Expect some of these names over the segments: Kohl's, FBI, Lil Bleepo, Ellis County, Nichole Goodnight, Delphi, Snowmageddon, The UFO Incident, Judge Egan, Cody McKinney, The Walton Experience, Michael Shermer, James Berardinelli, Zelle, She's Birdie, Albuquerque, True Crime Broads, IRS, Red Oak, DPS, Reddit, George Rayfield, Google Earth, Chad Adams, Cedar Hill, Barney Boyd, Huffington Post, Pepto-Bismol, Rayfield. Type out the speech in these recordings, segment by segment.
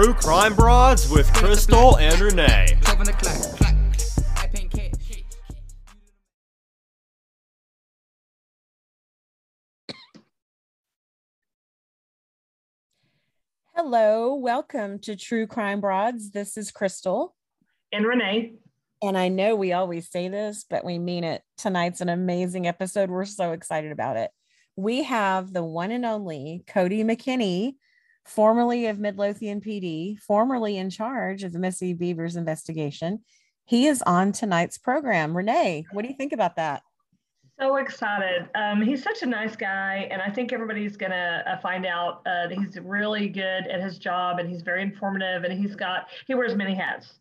True Crime Broads with Crystal and Renee. Hello, welcome to True Crime Broads. This is Crystal. And Renee. And I know we always say this, but we mean it. Tonight's an amazing episode. We're so excited about it. We have the one and only Cody McKinney, formerly of Midlothian PD, formerly in charge of the Missy Bevers investigation. He is on tonight's program. Renee, what do you think about that? So excited. He's such a nice guy, and I think everybody's going to find out that he's really good at his job, and he's very informative, and he wears many hats.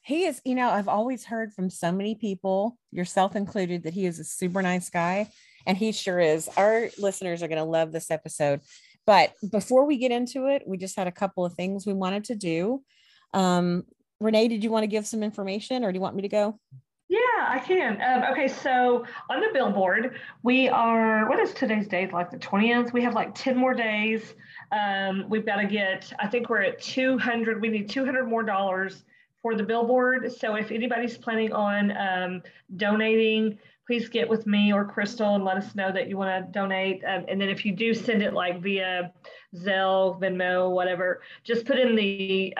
He is, you know, I've always heard from so many people, yourself included, that he is a super nice guy, and he sure is. Our listeners are going to love this episode. But before we get into it, we just had a couple of things we wanted to do. Renee, did you want to give some information, or do you want me to go? Yeah, I can. Okay, so on the billboard, we are, what is today's date? Like the 20th? We have like 10 more days. We've got to get, I think we're at 200. We need $200 more. For the billboard. So if anybody's planning on donating, please get with me or Crystal and let us know that you want to donate. And then if you do send it like via Zelle, Venmo, whatever, just put in the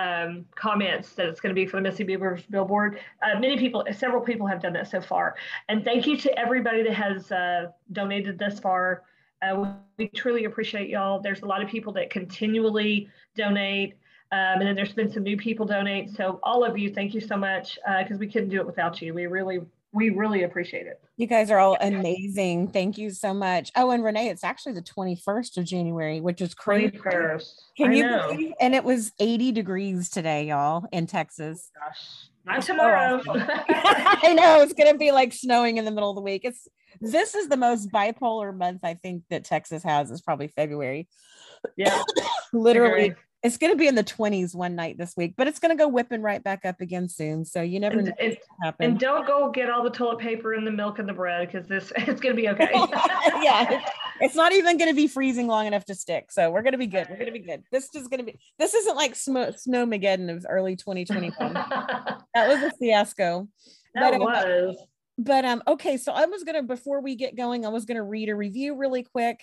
comments that it's going to be for the Missy Bevers billboard. Several people have done that so far. And thank you to everybody that has donated thus far. We truly appreciate y'all. There's a lot of people that continually donate. And then there's been some new people donate. So all of you, thank you so much, because we couldn't do it without you. We really appreciate it. You guys are all amazing. Thank you so much. Oh, and Renee, it's actually the 21st of January, which is crazy. 21st. Can you believe? And it was 80 degrees today, y'all, in Texas. Oh, gosh. Not tomorrow. I know. It's going to be like snowing in the middle of the week. This is the most bipolar month I think that Texas has, is probably February. Yeah. Literally. Agreed. It's going to be in the 20s one night this week, but it's going to go whipping right back up again soon. So you never know what's going to happen. And don't go get all the toilet paper and the milk and the bread, because it's going to be okay. Yeah, it's not even going to be freezing long enough to stick. So we're going to be good. We're going to be good. This isn't like Snowmageddon of early 2021. That was a fiasco. That was. But okay, so before we get going, I was going to read a review really quick.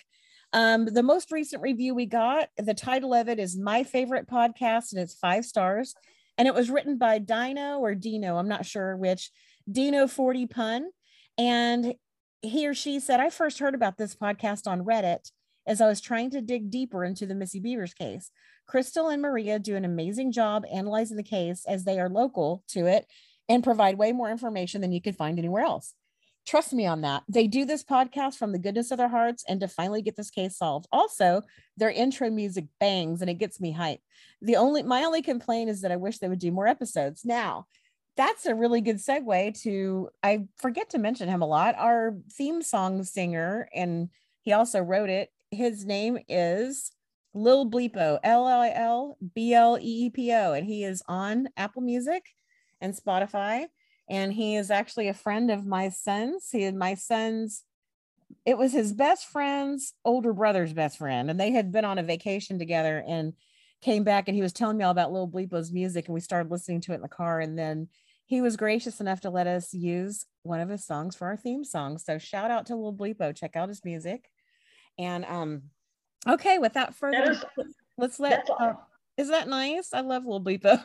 The most recent review we got, the title of it is My Favorite Podcast, and it's 5 stars. And it was written by Dino or Dino, I'm not sure which, Dino 40 Pun. And he or she said, I first heard about this podcast on Reddit as I was trying to dig deeper into the Missy Bevers case. Crystal and Maria do an amazing job analyzing the case, as they are local to it and provide way more information than you could find anywhere else. Trust me on that. They do this podcast from the goodness of their hearts and to finally get this case solved. Also, their intro music bangs and it gets me hyped. My only complaint is that I wish they would do more episodes. Now, that's a really good segue to, I forget to mention him a lot, our theme song singer, and he also wrote it. His name is Lil Bleepo, L-I-L-B-L-E-E-P-O, and he is on Apple Music and Spotify. And he is actually a friend of my son's. It was his best friend's older brother's best friend. And they had been on a vacation together and came back, and he was telling me all about Lil Bleepo's music. And we started listening to it in the car. And then he was gracious enough to let us use one of his songs for our theme song. So shout out to Lil Bleepo. Check out his music. And okay, without further ado, is that nice? I love Lil Bleepo.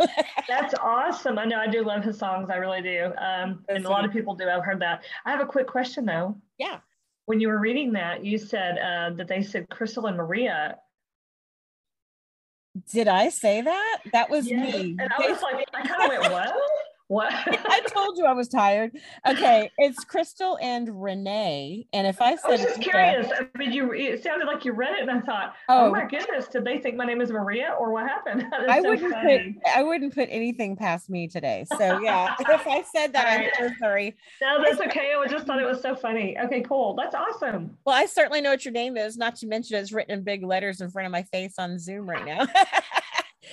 That's awesome. I know, I do love his songs. I really do. And a lot of people do. I've heard that. I have a quick question, though. Yeah. When you were reading that, you said that they said Crystal and Maria. Did I say that? That was me. And I was like, I kind of went, what? What? I told you I was tired. Okay, it's Crystal and Renee. And if I said, I was just curious. I mean, it sounded like you read it, and I thought, oh my goodness, did they think my name is Maria, or what happened? I wouldn't put anything past me today. So yeah, if I said that, right. I'm so sorry. No, that's okay. I just thought it was so funny. Okay, cool. That's awesome. Well, I certainly know what your name is. Not to mention, it's written in big letters in front of my face on Zoom right now,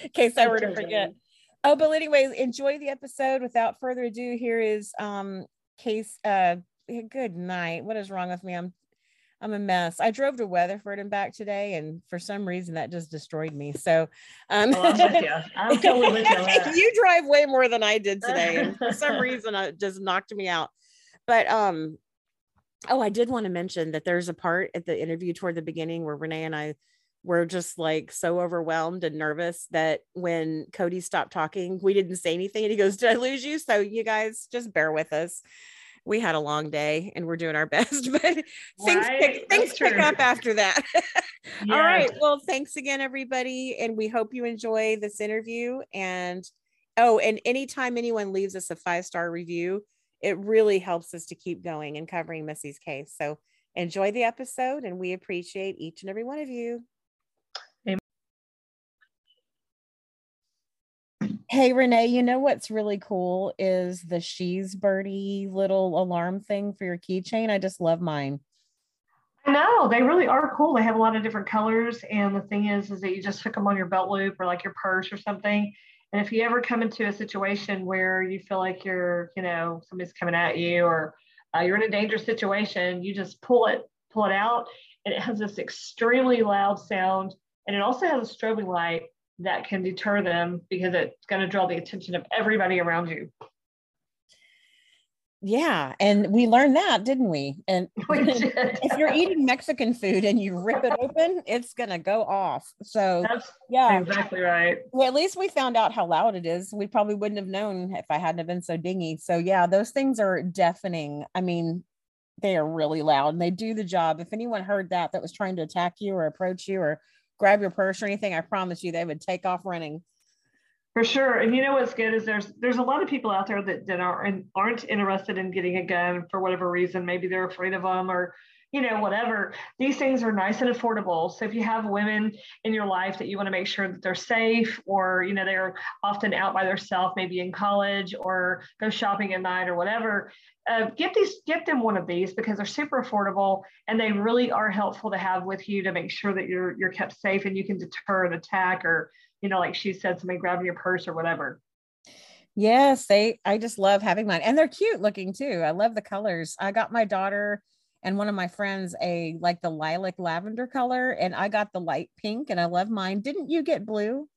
in case I were to forget. Oh, but anyways, enjoy the episode. Without further ado, here is case. Good night. What is wrong with me? I'm I'm a mess. I drove to Weatherford and back today, and for some reason that just destroyed me. So I'm with you. I'm totally with you. You drive way more than I did today. And for some reason it just knocked me out. But I did want to mention that there's a part at the interview toward the beginning where Renee and I were just like so overwhelmed and nervous that when Cody stopped talking, we didn't say anything, and he goes, "Did I lose you?" So you guys just bear with us. We had a long day and we're doing our best, but things pick up after that. Yeah. All right. Well, thanks again, everybody. And we hope you enjoy this interview. And anytime anyone leaves us a 5-star review, it really helps us to keep going and covering Missy's case. So enjoy the episode, and we appreciate each and every one of you. Hey, Renee, you know what's really cool is the She's Birdie little alarm thing for your keychain. I just love mine. I know. They really are cool. They have a lot of different colors. And the thing is that you just hook them on your belt loop or like your purse or something. And if you ever come into a situation where you feel like you're, somebody's coming at you or you're in a dangerous situation, you just pull it out. And it has this extremely loud sound. And it also has a strobing light that can deter them because it's going to draw the attention of everybody around you. Yeah. And we learned that, didn't we? And if you're eating Mexican food and you rip it open, it's going to go off. So that's exactly right. Well, at least we found out how loud it is. We probably wouldn't have known if I hadn't have been so dingy. So yeah, those things are deafening. I mean, they are really loud and they do the job. If anyone heard that was trying to attack you or approach you or grab your purse or anything, I promise you they would take off running. For sure. And you know what's good is there's a lot of people out there that aren't interested in getting a gun for whatever reason. Maybe they're afraid of them or, whatever. These things are nice and affordable. So if you have women in your life that you want to make sure that they're safe or, they're often out by themselves, maybe in college or go shopping at night or whatever, get them one of these because they're super affordable and they really are helpful to have with you to make sure that you're kept safe and you can deter an attack or, like she said, somebody grabbing your purse or whatever. Yes, I just love having mine and they're cute looking too. I love the colors. I got my daughter and one of my friends the lilac lavender color, and I got the light pink and I love mine. Didn't you get blue?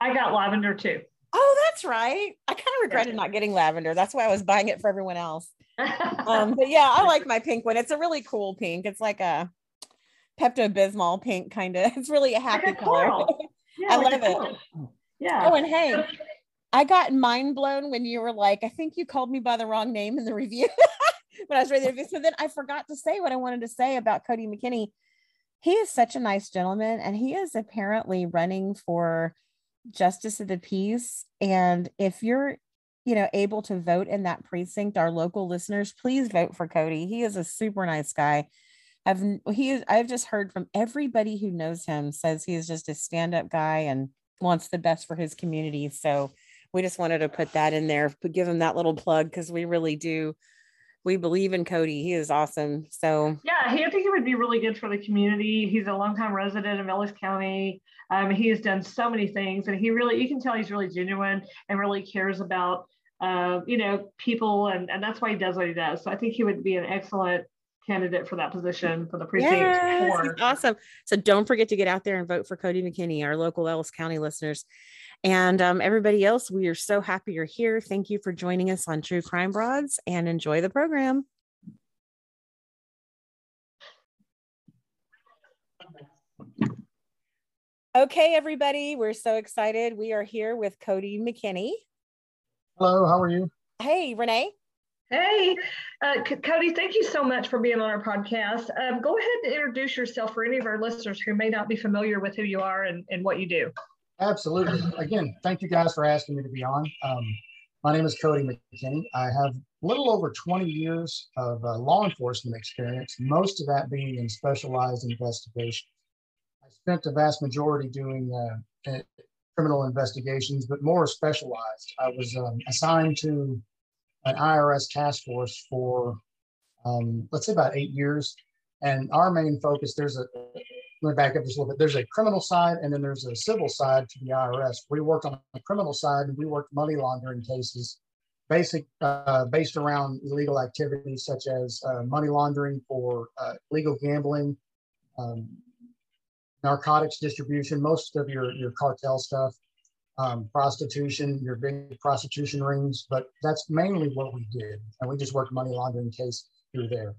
I got lavender too. Oh, that's right. I kind of regretted not getting lavender. That's why I was buying it for everyone else. But yeah, I like my pink one. It's a really cool pink. It's like a Pepto-Bismol pink kind of. It's really a happy color. Yeah, I love it. Yeah. Oh, and hey, I got mind blown when you were like, I think you called me by the wrong name in the review when I was reading the review. So then I forgot to say what I wanted to say about Cody McKinney. He is such a nice gentleman, and he is apparently running for justice of the peace. And if you're able to vote in that precinct, our local listeners, please vote for Cody. He is a super nice guy. I've just heard from everybody who knows him, says he is just a stand-up guy and wants the best for his community. So we just wanted to put that in there, give him that little plug, because we really do. We believe in Cody. He is awesome. So yeah, I think he would be really good for the community. He's a longtime resident of Ellis County. He has done so many things, and you can tell he's really genuine and really cares about people, and that's why he does what he does. So I think he would be an excellent candidate for that position for the precinct. Yes, awesome. So don't forget to get out there and vote for Cody McKinney, our local Ellis County listeners. And everybody else, we are so happy you're here. Thank you for joining us on True Crime Broads and enjoy the program. Okay, everybody, we're so excited. We are here with Cody McKinney. Hello, how are you? Hey, Renee. Hey, Cody, thank you so much for being on our podcast. Go ahead and introduce yourself for any of our listeners who may not be familiar with who you are and what you do. Absolutely. Again, thank you guys for asking me to be on. My name is Cody McKinney. I have a little over 20 years of law enforcement experience, most of that being in specialized investigations. I spent the vast majority doing criminal investigations, but more specialized. I was assigned to an IRS task force for, let's say, about 8 years. And our main focus, let me back up just a little bit. There's a criminal side, and then there's a civil side to the IRS. We worked on the criminal side, and we worked money laundering cases based around illegal activities such as money laundering for illegal gambling, narcotics distribution, most of your cartel stuff, prostitution, your big prostitution rings, but that's mainly what we did. And we just worked money laundering case through there.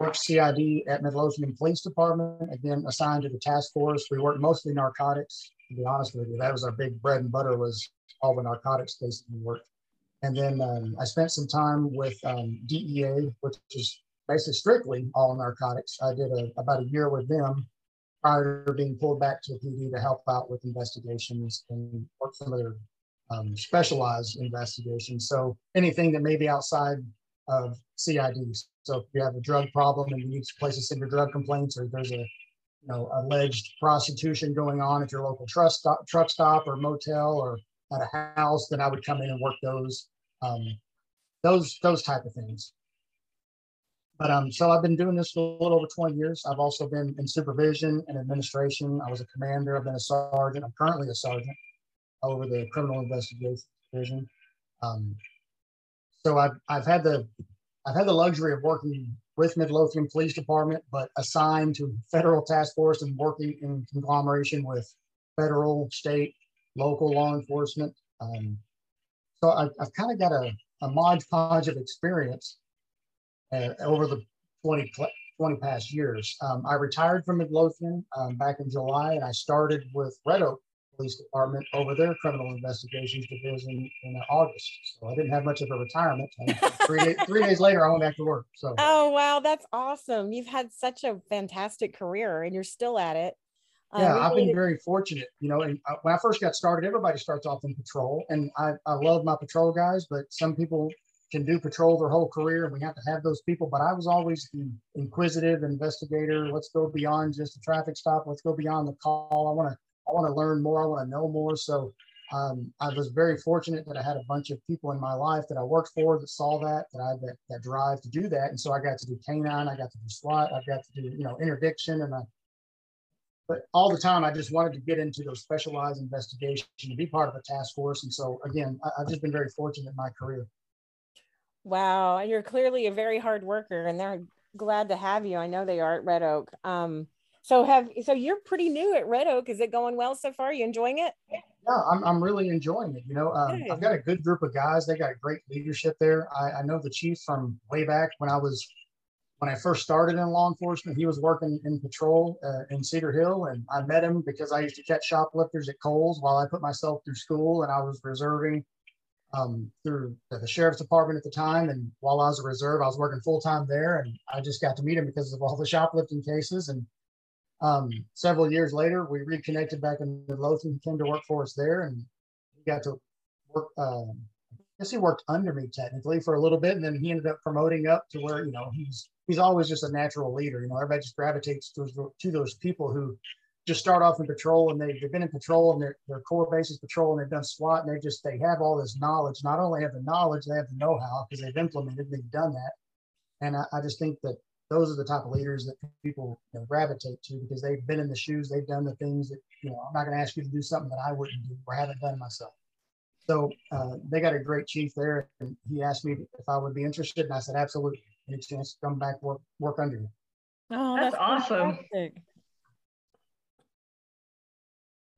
Worked CID at Midlothian Police Department, again, assigned to the task force. We worked mostly narcotics, to be honest with you. That was our big bread and butter, was all the narcotics cases we worked. And then I spent some time with DEA, which is basically strictly all narcotics. I did about a year with them prior to being pulled back to the PD to help out with investigations and work some of their specialized investigations. So anything that may be outside of CIDs. So if you have a drug problem and you need to place in your drug complaints, or there's a alleged prostitution going on at your local truck stop or motel or at a house, then I would come in and work those type of things. But so I've been doing this for a little over 20 years. I've also been in supervision and administration. I was a commander. I've been a sergeant. I'm currently a sergeant over the criminal investigation division. So I've had the luxury of working with Midlothian Police Department, but assigned to federal task force and working in conglomeration with federal, state, local law enforcement. So I've kind of got a modge-podge of experience over the 20 past years. I retired from Midlothian back in July, and I started with Red Oak Police Department over their criminal investigations division in August. So I didn't have much of a retirement. Three days later, I went back to work. So. Oh, wow. That's awesome. You've had such a fantastic career and you're still at it. Yeah, I've been very fortunate. And when I first got started, everybody starts off in patrol, and I love my patrol guys, but some people can do patrol their whole career, and we have to have those people. But I was always the inquisitive investigator. Let's go beyond just the traffic stop. Let's go beyond the call. I want to learn more. I want to know more. So I was very fortunate that I had a bunch of people in my life that I worked for that saw that, that I had that drive to do that. And so I got to do canine, I got to do SWAT, I've got to do, interdiction. But all the time, I just wanted to get into those specialized investigations and be part of a task force. And so again, I've just been very fortunate in my career. Wow. And you're clearly a very hard worker, and they're glad to have you. I know they are at Red Oak. So you're pretty new at Red Oak. Is it going well so far? Are you enjoying it? Yeah, I'm really enjoying it. I've got a good group of guys. They got great leadership there. I know the chief from way back when I first started in law enforcement. He was working in patrol in Cedar Hill, and I met him because I used to catch shoplifters at Kohl's while I put myself through school, and I was reserving through the sheriff's department at the time. And while I was a reserve, I was working full time there, and I just got to meet him because of all the shoplifting cases. And several years later, we reconnected back in Midlothian. He came to work for us there, and he got to work. I guess he worked under me technically for a little bit, and then he ended up promoting up to where he's always just a natural leader. Everybody just gravitates to those people who just start off in patrol, and they've been in patrol, and their core base is patrol, and they've done SWAT, and they have all this knowledge. Not only have the knowledge, they have the know-how because they've implemented, they've done that, and I just think that those are the type of leaders that people gravitate to because they've been in the shoes. They've done the things that, I'm not going to ask you to do something that I wouldn't do or haven't done myself. So they got a great chief there. And he asked me if I would be interested. And I said, absolutely. Any chance to come back work under you. Oh, that's awesome. Fantastic.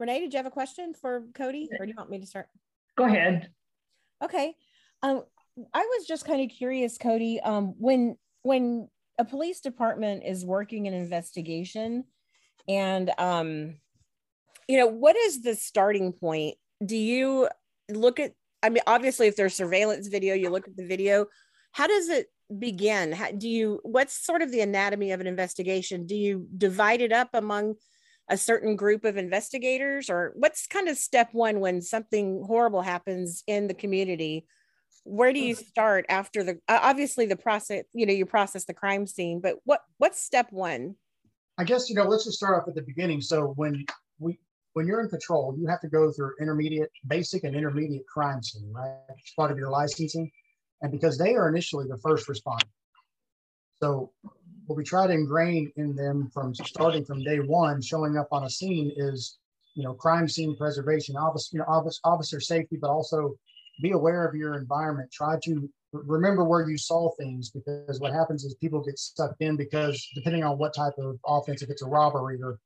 Renee, did you have a question for Cody, or do you want me to start? Go ahead. Okay. I was just kind of curious, Cody, when a police department is working an investigation, and what is the starting point? Do you look at, obviously if there's surveillance video, you look at the video. How does it begin? What's sort of the anatomy of an investigation? Do you divide it up among a certain group of investigators, or what's kind of step one when something horrible happens in the community? Where do you start after the, obviously the process, you process the crime scene, but what's step one? I guess, let's just start off at the beginning. So when you're in patrol, you have to go through basic and intermediate crime scene, right? It's part of your licensing. And because they are initially the first responder. So what we try to ingrain in them from starting from day one, showing up on a scene is, crime scene preservation, officer safety, but also be aware of your environment. Try to remember where you saw things, because what happens is people get sucked in, because depending on what type of offense, if it's a robbery or,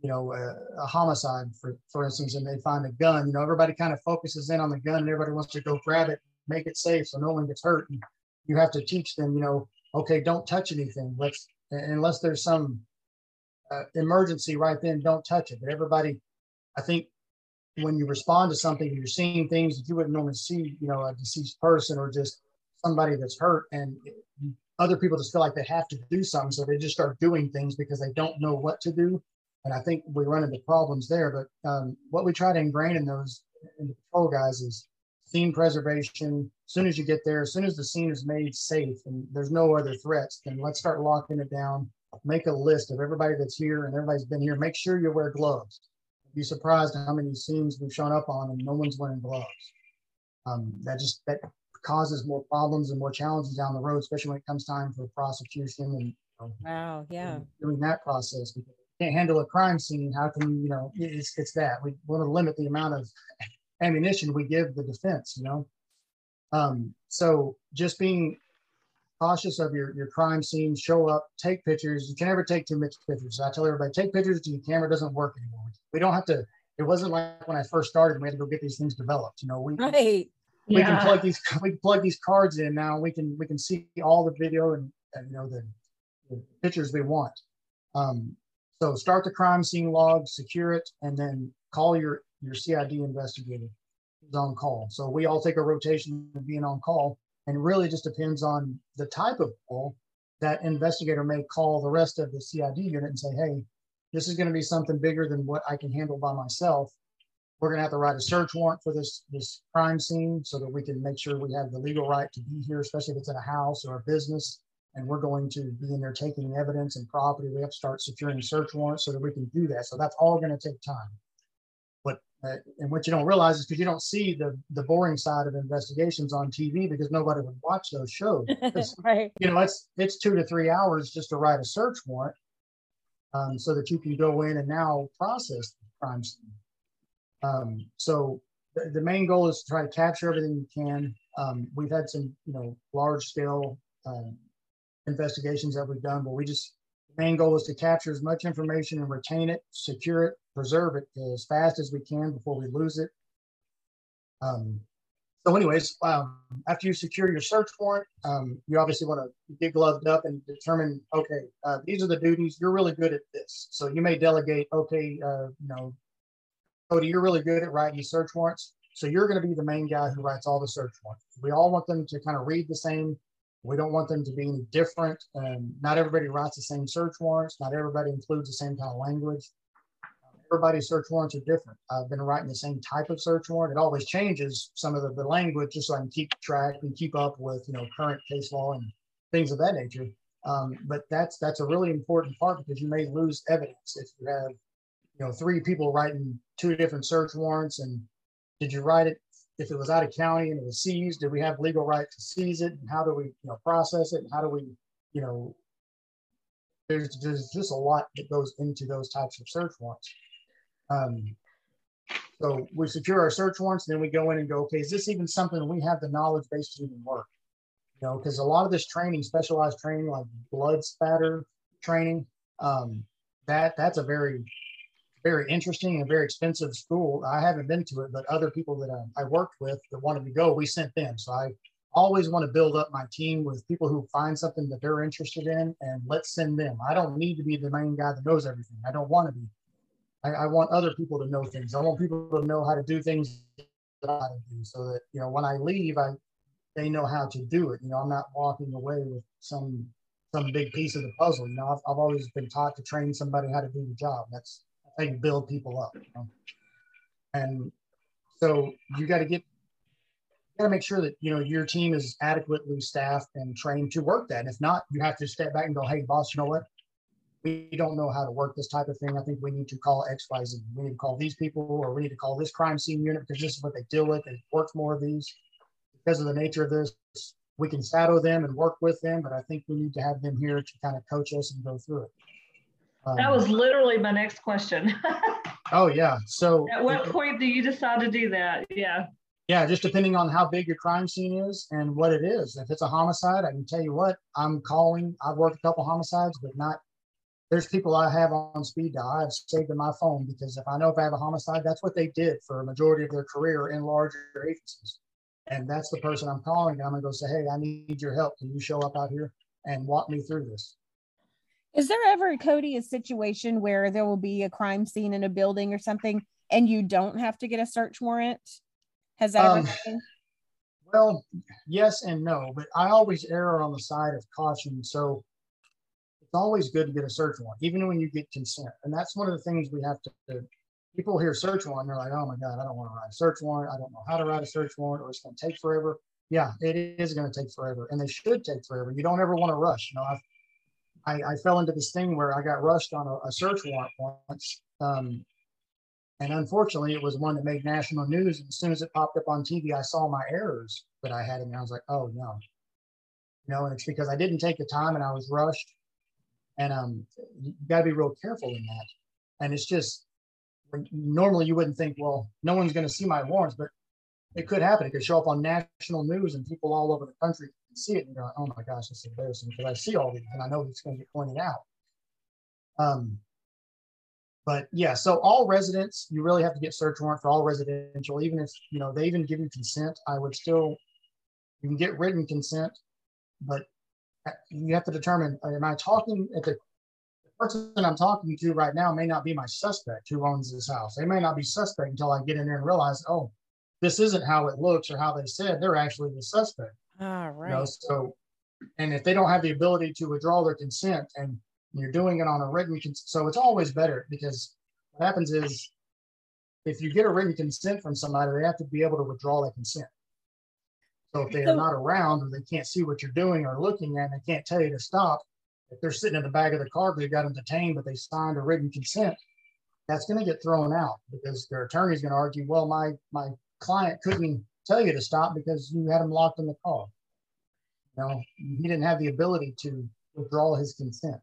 you know, a homicide, for instance, and they find a gun, you know, everybody kind of focuses in on the gun and everybody wants to go grab it, make it safe so no one gets hurt. And you have to teach them, you know, okay, don't touch anything. Let's, unless there's some emergency right then, don't touch it. But everybody, I think, when you respond to something, you're seeing things that you wouldn't normally see, you know, a deceased person or just somebody that's hurt, and other people just feel like they have to do something. So they just start doing things because they don't know what to do. And I think we run into problems there. But what we try to ingrain in the patrol guys is scene preservation. As soon as you get there, as soon as the scene is made safe and there's no other threats, then let's start locking it down. Make a list of everybody that's here and everybody's been here. Make sure you wear gloves. Be surprised how many scenes we've shown up on and no one's wearing gloves. That causes more problems and more challenges down the road, especially when it comes time for prosecution and, you know, wow, yeah, and doing that process. Because you can't handle a crime scene. How can you? You know, it's that we want to limit the amount of ammunition we give the defense. You know, so just being cautious of your crime scene. Show up, take pictures. You can never take too many pictures. I tell everybody, take pictures till your camera doesn't work anymore. We don't have to. It wasn't like when I first started, we had to go get these things developed. You know, we can plug these cards in now. We can see all the video and you know the pictures we want. So start the crime scene log, secure it, and then call your CID investigator who's on call. So we all take a rotation of being on call. And really just depends on the type of call. That investigator may call the rest of the CID unit and say, hey, this is going to be something bigger than what I can handle by myself. We're going to have to write a search warrant for this crime scene so that we can make sure we have the legal right to be here, especially if it's at a house or a business, and we're going to be in there taking evidence and property. We have to start securing search warrants so that we can do that. So that's all going to take time. And what you don't realize is because you don't see the boring side of investigations on TV because nobody would watch those shows. Right. You know, it's 2 to 3 hours just to write a search warrant so that you can go in and now process the crime scene. So the main goal is to try to capture everything you can. We've had some, you know, large scale investigations that we've done, but the main goal is to capture as much information and retain it, secure it, preserve it as fast as we can before we lose it. So anyways, after you secure your search warrant, you obviously want to get gloved up and determine, okay, these are the duties. You're really good at this. So you may delegate, okay, you know, Cody, you're really good at writing search warrants. So you're going to be the main guy who writes all the search warrants. We all want them to kind of read the same. We don't want them to be any different. Not everybody writes the same search warrants. Not everybody includes the same kind of language. Everybody's search warrants are different. I've been writing the same type of search warrant. It always changes some of the language just so I can keep track and keep up with, you know, current case law and things of that nature. But that's a really important part because you may lose evidence if you have, you know, 3 people writing 2 different search warrants. And did you write it? If it was out of county and it was seized, did we have legal right to seize it? And how do we, you know, process it? And how do we, you know, there's just a lot that goes into those types of search warrants. So we secure our search warrants, then we go in and go, okay, is this even something we have the knowledge base to even work? You know, because a lot of this training, specialized training, like blood spatter training, that's a very, very interesting and very expensive school. I haven't been to it, but other people that I worked with that wanted to go, we sent them. So I always want to build up my team with people who find something that they're interested in, and let's send them. I don't need to be the main guy that knows everything. I don't want to be. I want other people to know things. I want people to know how to do things that I do, so that, you know, when I leave, they know how to do it. You know, I'm not walking away with some big piece of the puzzle. You know, I've always been taught to train somebody how to do the job. That's how you build people up. You know? And so you got to make sure that, you know, your team is adequately staffed and trained to work that. And if not, you have to step back and go, hey, boss, you know what? We don't know how to work this type of thing. I think we need to call X, Y, Z. We need to call these people, or we need to call this crime scene unit because this is what they deal with. They work more of these. Because of the nature of this, we can shadow them and work with them, but I think we need to have them here to kind of coach us and go through it. That was literally my next question. Oh, yeah. So at what point do you decide to do that? Yeah. Yeah, just depending on how big your crime scene is and what it is. If it's a homicide, I can tell you what, I'm calling. I've worked a couple homicides, but not, there's people I have on speed dial. I've saved in my phone because if I know if I have a homicide, that's what they did for a majority of their career in larger agencies. And that's the person I'm calling. I'm going to go say, hey, I need your help. Can you show up out here and walk me through this? Is there ever, Cody, a situation where there will be a crime scene in a building or something and you don't have to get a search warrant? Has that ever happened? Well, yes and no, but I always err on the side of caution. So it's always good to get a search warrant, even when you get consent. And that's one of the things we have to do. People hear search warrant, they're like, oh my God, I don't want to write a search warrant. I don't know how to write a search warrant, or it's going to take forever. Yeah, it is going to take forever, and they should take forever. You don't ever want to rush. You know, I fell into this thing where I got rushed on a search warrant once. And unfortunately, it was one that made national news. And as soon as it popped up on TV, I saw my errors that I had, and I was like, oh no. You know, and it's because I didn't take the time and I was rushed. And you gotta be real careful in that. And it's just, normally you wouldn't think, well, no one's gonna see my warrants, but it could happen. It could show up on national news and people all over the country can see it and go, oh my gosh, this is embarrassing because I see all these and I know it's gonna get pointed out. But yeah, so all residents, you really have to get search warrant for all residential, even if, you know, they even give you consent. I would still, you can get written consent, but you have to determine, am I talking, if the person I'm talking to right now may not be my suspect who owns this house. They may not be suspect until I get in there and realize, oh, this isn't how it looks or how they said, they're actually the suspect. All right. You know, so, and if they don't have the ability to withdraw their consent and you're doing it on a written consent. So it's always better, because what happens is if you get a written consent from somebody, they have to be able to withdraw that consent. So if they are not around or they can't see what you're doing or looking at, and they can't tell you to stop, if they're sitting in the back of the car because they got them detained, but they signed a written consent, that's going to get thrown out because their attorney's going to argue, well, my client couldn't tell you to stop because you had him locked in the car. You know, he didn't have the ability to withdraw his consent.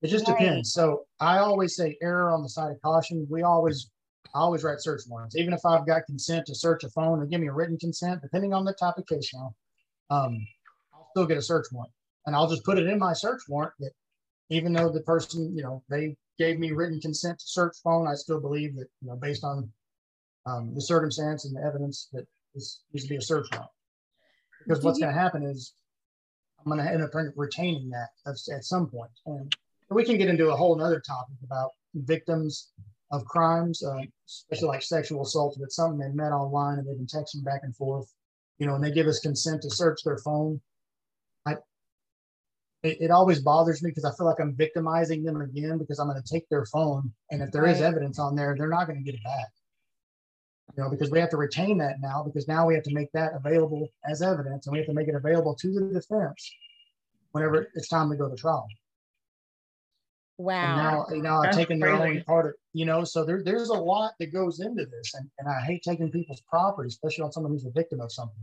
It just depends. So I always say err on the side of caution. I always write search warrants. Even if I've got consent to search a phone or give me a written consent, depending on the type of case now, I'll still get a search warrant. And I'll just put it in my search warrant that even though the person, you know, they gave me written consent to search phone, I still believe that, you know, based on the circumstance and the evidence that this needs to be a search warrant. Because what's going to happen is I'm going to end up retaining that at some point. And we can get into a whole nother topic about victims of crimes, especially like sexual assault, but something they met online and they've been texting back and forth, you know, and they give us consent to search their phone. It always bothers me because I feel like I'm victimizing them again because I'm going to take their phone. And if there is evidence on there, they're not going to get it back, you know, because we have to retain that now, because now we have to make that available as evidence, and we have to make it available to the defense whenever it's time to go to trial. Wow. And now, you know, I've taken their own part of, you know, so there's a lot that goes into this. And I hate taking people's property, especially on someone who's a victim of something.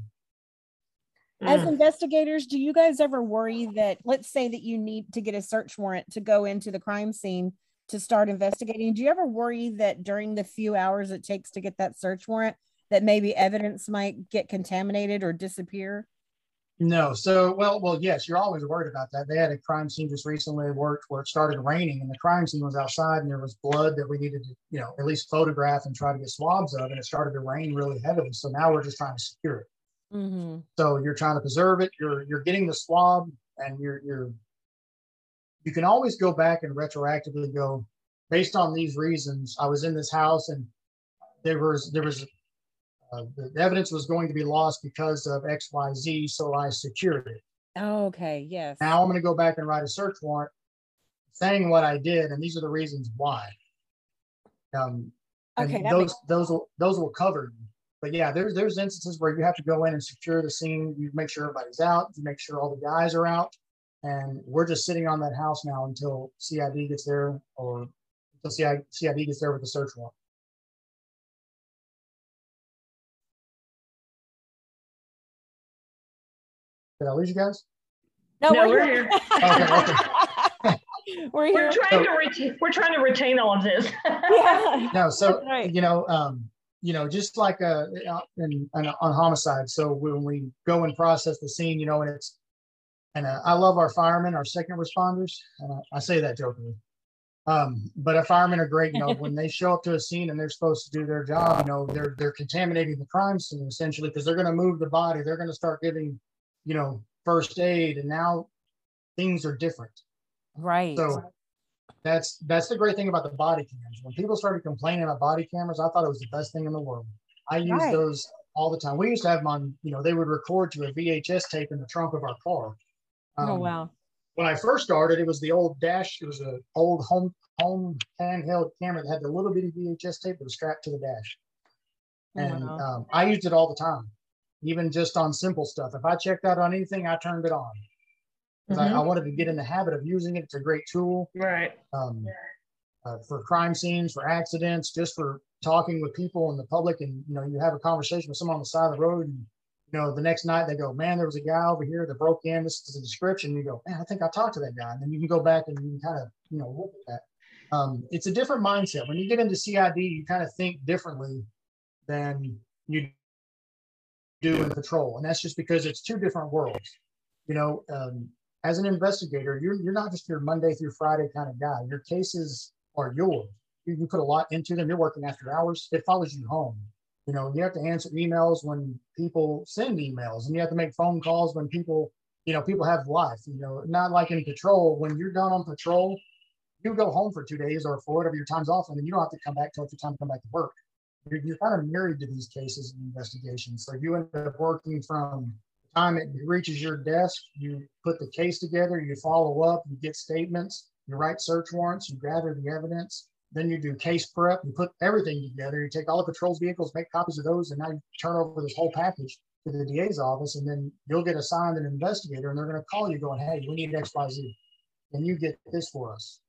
As investigators, do you guys ever worry that, let's say that you need to get a search warrant to go into the crime scene to start investigating? Do you ever worry that during the few hours it takes to get that search warrant, that maybe evidence might get contaminated or disappear? No. So, well, yes, you're always worried about that. They had a crime scene just recently where it started raining and the crime scene was outside and there was blood that we needed to, you know, at least photograph and try to get swabs of, and it started to rain really heavily. So now we're just trying to secure it. Mm-hmm. So you're trying to preserve it. You're getting the swab, and you can always go back and retroactively go, based on these reasons, I was in this house and there was the evidence was going to be lost because of X, Y, Z, so I secured it. Oh, okay, yes. Now I'm going to go back and write a search warrant saying what I did, and these are the reasons why. Okay, those will cover you. But yeah, there's instances where you have to go in and secure the scene. You make sure everybody's out. You make sure all the guys are out, and we're just sitting on that house now until CID gets there, or until CID gets there with the search warrant. Did I lose you guys? No, we're here. Okay. We're here. We're trying to retain all of this. Yeah. No, so right. You know, you know, just like on homicide. So when we go and process the scene, you know, and it's, and I love our firemen, our second responders. And I say that jokingly, but our firemen are great. You know, when they show up to a scene and they're supposed to do their job, you know, they're contaminating the crime scene essentially, because they're going to move the body. They're going to start giving, you know, first aid, and now things are different. Right. So that's the great thing about the body cameras. When people started complaining about body cameras, I thought it was the best thing in the world. I use those all the time. We used to have them on, you know, they would record to a VHS tape in the trunk of our car. Oh, wow. When I first started, it was the old dash. It was an old home handheld camera that had the little bitty VHS tape that was strapped to the dash. And oh, wow. I used it all the time, even just on simple stuff. If I checked out on anything, I turned it on. Mm-hmm. I wanted to get in the habit of using it. It's a great tool, right? For crime scenes, for accidents, just for talking with people in the public. And, you know, you have a conversation with someone on the side of the road, and, you know, the next night they go, man, there was a guy over here that broke in. This is a description. You go, man, I think I talked to that guy. And then you can go back and you can kind of, you know, look at that. It's a different mindset. When you get into CID, you kind of think differently than you do in patrol. And that's just because it's two different worlds. You know, as an investigator, you're not just your Monday through Friday kind of guy. Your cases are yours. You can put a lot into them. You're working after hours. It follows you home. You know, you have to answer emails when people send emails, and you have to make phone calls when people, you know, people have life, you know, not like in patrol. When you're done on patrol, you go home for 2 days or for whatever your time's off, and then you don't have to come back till it's your time to come back to work. You're kind of married to these cases and investigations. So you end up working from the time it reaches your desk, you put the case together, you follow up, you get statements, you write search warrants, you gather the evidence. Then you do case prep, you put everything together, you take all the patrol vehicles, make copies of those, and now you turn over this whole package to the DA's office, and then you'll get assigned an investigator, and they're going to call you going, hey, we need X, Y, Z. Can you get this for us?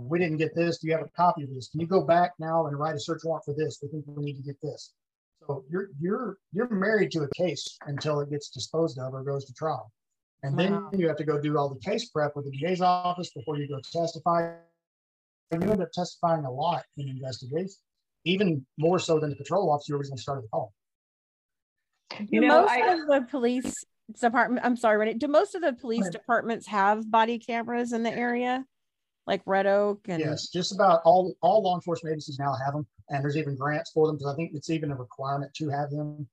We didn't get this. Do you have a copy of this? Can you go back now and write a search warrant for this? We think we need to get this. So you're married to a case until it gets disposed of or goes to trial. And then you have to go do all the case prep with the DA's office before you go testify. And you end up testifying a lot in investigations, even more so than the patrol officer originally started calling. You know, most of the police department, I'm sorry, Renee, do most of the police departments have body cameras in the area, like Red Oak? And yes, just about all law enforcement agencies now have them, and there's even grants for them, because I think it's even a requirement to have them.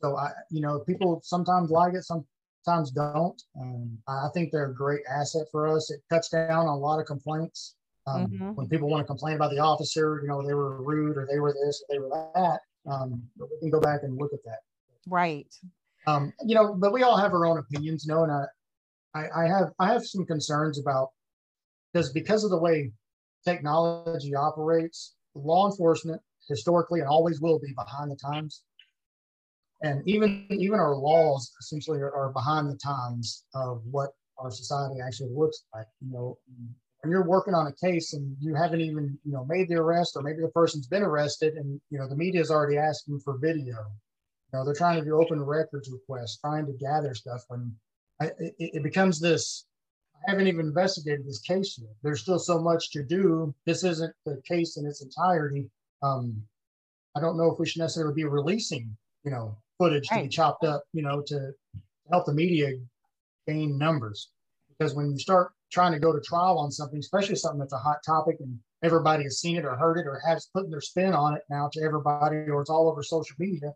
So I, you know, people sometimes like it, sometimes don't. I think they're a great asset for us. It cuts down on a lot of complaints. When people want to complain about the officer, you know, they were rude or they were this, or they were that. But we can go back and look at that. Right. You know, but we all have our own opinions, you know, and I have some concerns about, because of the way technology operates, law enforcement historically and always will be behind the times. And even our laws essentially are behind the times of what our society actually looks like. You know, when you're working on a case and you haven't even, you know, made the arrest, or maybe the person's been arrested and, you know, the media is already asking for video. You know, they're trying to do open records requests, trying to gather stuff. When it becomes this, I haven't even investigated this case yet. There's still so much to do. This isn't the case in its entirety. I don't know if we should necessarily be releasing, you know, footage to be chopped up, you know, to help the media gain numbers. Because when you start trying to go to trial on something, especially something that's a hot topic and everybody has seen it or heard it or has put their spin on it now to everybody, or it's all over social media,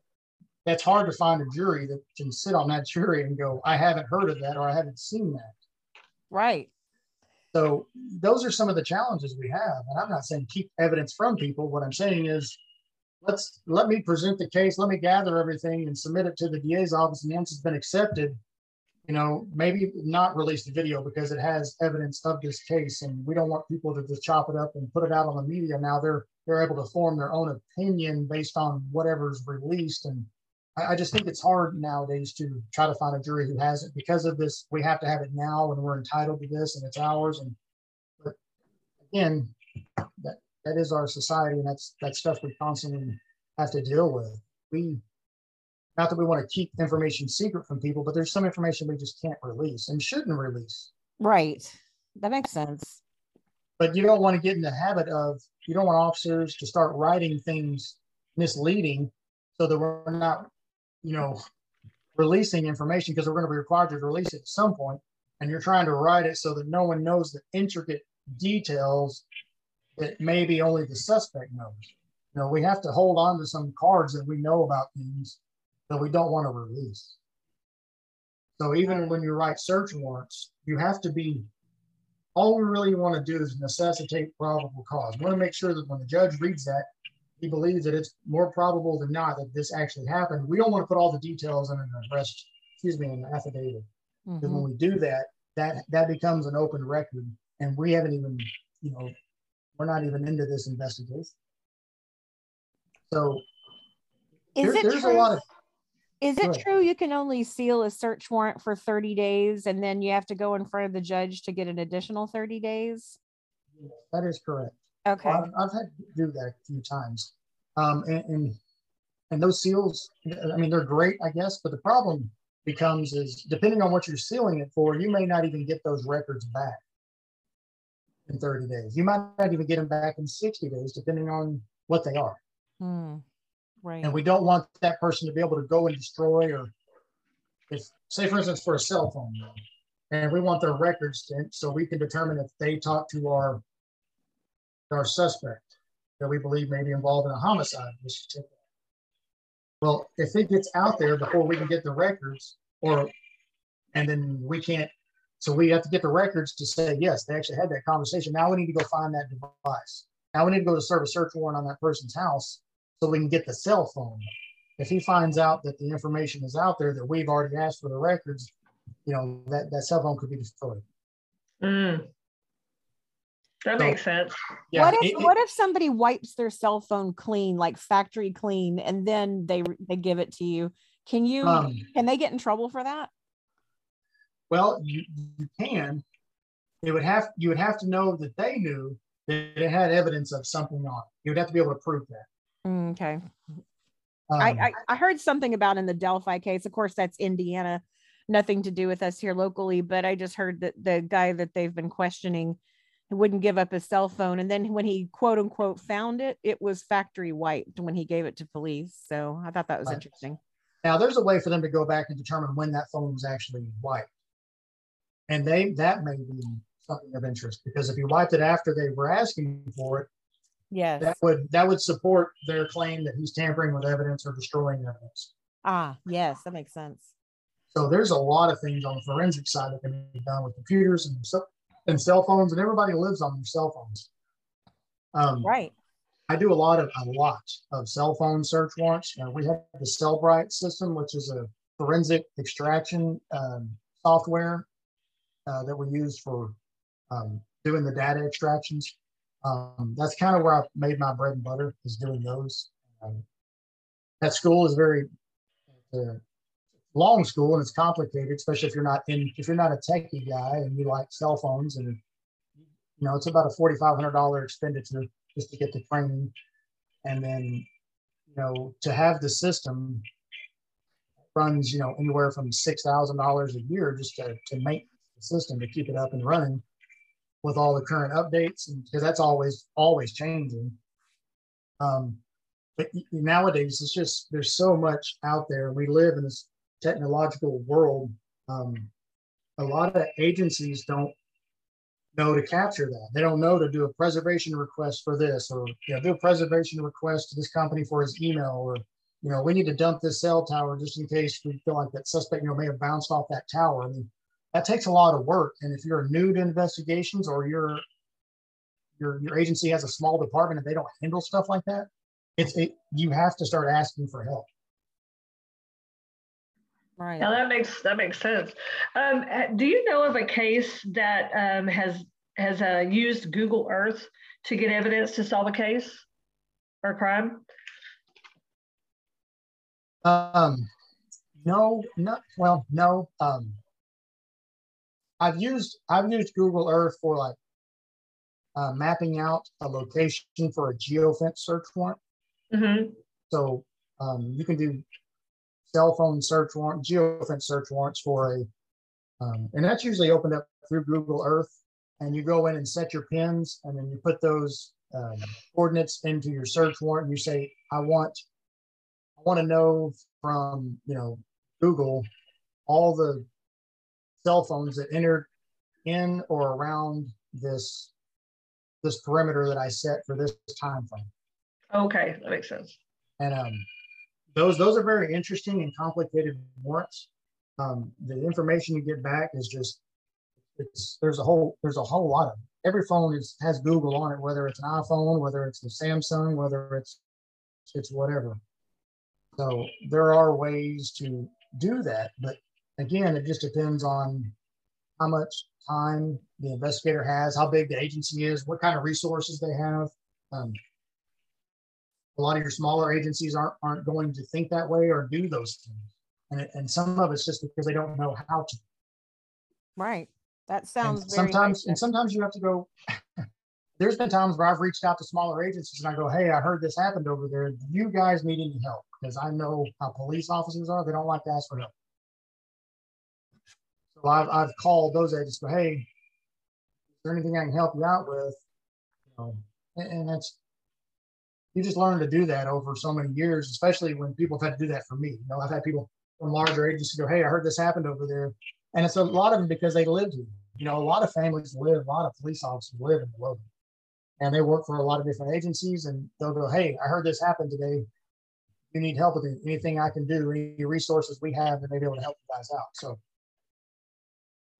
that's hard to find a jury that can sit on that jury and go, I haven't heard of that, or I haven't seen that. Right. So those are some of the challenges we have. And I'm not saying keep evidence from people. What I'm saying is, let me present the case, let me gather everything and submit it to the DA's office, and once it's been accepted, you know, maybe not release the video because it has evidence of this case, and we don't want people to just chop it up and put it out on the media. Now they're able to form their own opinion based on whatever's released. And I just think it's hard nowadays to try to find a jury who has it, because of this, we have to have it now and we're entitled to this and it's ours. And but again, that is our society, and that's stuff we constantly have to deal with. We, not that we want to keep information secret from people, but there's some information we just can't release and shouldn't release. Right. That makes sense. But you don't want to get in the habit of, you don't want officers to start writing things misleading so that we're not, you know, releasing information, because we're going to be required to release it at some point. And you're trying to write it so that no one knows the intricate details that maybe only the suspect knows. You know, we have to hold on to some cards that we know about things that we don't want to release. So even when you write search warrants, you have to be, all we really want to do is necessitate probable cause. We want to make sure that when the judge reads that, he believes that it's more probable than not that this actually happened. We don't want to put all the details in an arrest, in an affidavit. Because when we do that, that becomes an open record, and we haven't even, you know, we're not even into this investigation. So there's a lot of. Is it true you can only seal a search warrant for 30 days and then you have to go in front of the judge to get an additional 30 days? Yes, that is correct. Okay. Well, I've had to do that a few times. And those seals, I mean, they're great, I guess, but the problem becomes is, depending on what you're sealing it for, you may not even get those records back in 30 days. You might not even get them back in 60 days, depending on what they are. Right. And we don't want that person to be able to go and destroy, or if, say, for instance, for a cell phone, and we want their records to, so we can determine if they talked to our suspect that we believe may be involved in a homicide. Well, if it gets out there before we can get the records, and then we can't, so we have to get the records to say, yes, they actually had that conversation. Now we need to go find that device. Now we need to go to serve a search warrant on that person's house so we can get the cell phone. If he finds out that the information is out there that we've already asked for the records, you know, that cell phone could be destroyed. That makes sense. Yeah, what if somebody wipes their cell phone clean, like factory clean, and then they give it to you? Can you can they get in trouble for that? Well, you can. You would have to know that they knew that it had evidence of something on it. You would have to be able to prove that. Okay. I heard something about in the Delphi case. Of course, that's Indiana, nothing to do with us here locally, but I just heard that the guy that they've been questioning wouldn't give up his cell phone. And then when he quote unquote found it, it was factory wiped when he gave it to police. So I thought that was interesting. Now there's a way for them to go back and determine when that phone was actually wiped. And that may be something of interest, because if you wiped it after they were asking for it, yes, that would support their claim that he's tampering with evidence or destroying evidence. Ah, yes, that makes sense. So there's a lot of things on the forensic side that can be done with computers and cell phones, and everybody lives on their cell phones. Right. I do a lot of cell phone search warrants. We have the Cellbrite system, which is a forensic extraction software that we use for doing the data extractions. That's kind of where I made my bread and butter, is doing those. That school is very long school, and it's complicated, especially if you're not a techie guy and you like cell phones, and you know, it's about a $4,500 expenditure just to get the training. And then, you know, to have the system runs, you know, anywhere from $6,000 a year just to make the system, to keep it up and running with all the current updates, because that's always changing. But nowadays, it's just, there's so much out there. We live in this technological world. A lot of agencies don't know to capture that. They don't know to do a preservation request for this, or, you know, do a preservation request to this company for his email, or, you know, we need to dump this cell tower just in case we feel like that suspect, you know, may have bounced off that tower. I mean, that takes a lot of work. And if you're new to investigations, or your agency has a small department and they don't handle stuff like that, you have to start asking for help. Right. Now that makes sense. Do you know of a case that has used Google Earth to get evidence to solve a case or a crime? No. I've used Google Earth for mapping out a location for a geofence search warrant. Mm-hmm. So you can do cell phone search warrant, geofence search warrants for and that's usually opened up through Google Earth. and you go in and set your pins, and then you put those coordinates into your search warrant, and you say, I want to know from, you know, Google all the cell phones that entered in or around this perimeter that I set for this time frame. Okay, that makes sense. And those are very interesting and complicated warrants. The information you get back is just, there's a whole lot of it. Every phone has Google on it, whether it's an iPhone, whether it's a Samsung, whether it's whatever. So there are ways to do that, but again, it just depends on how much time the investigator has, how big the agency is, what kind of resources they have. A lot of your smaller agencies aren't going to think that way or do those things. And some of it's just because they don't know how to. Right. That sounds very sometimes. And sometimes you have to go, there's been times where I've reached out to smaller agencies and I go, hey, I heard this happened over there. Do you guys need any help? Because I know how police officers are. They don't like to ask for help. So I've called those agents, go, hey, is there anything I can help you out with? You know, and that's, you just learn to do that over so many years, especially when people have had to do that for me. You know, I've had people from larger agencies go, hey, I heard this happened over there. And it's a lot of them because they lived here. You know, a lot of families live, a lot of police officers live in Midlothian. And they work for a lot of different agencies, and they'll go, hey, I heard this happened today. You need help with anything I can do, any resources we have that may be able to help you guys out. So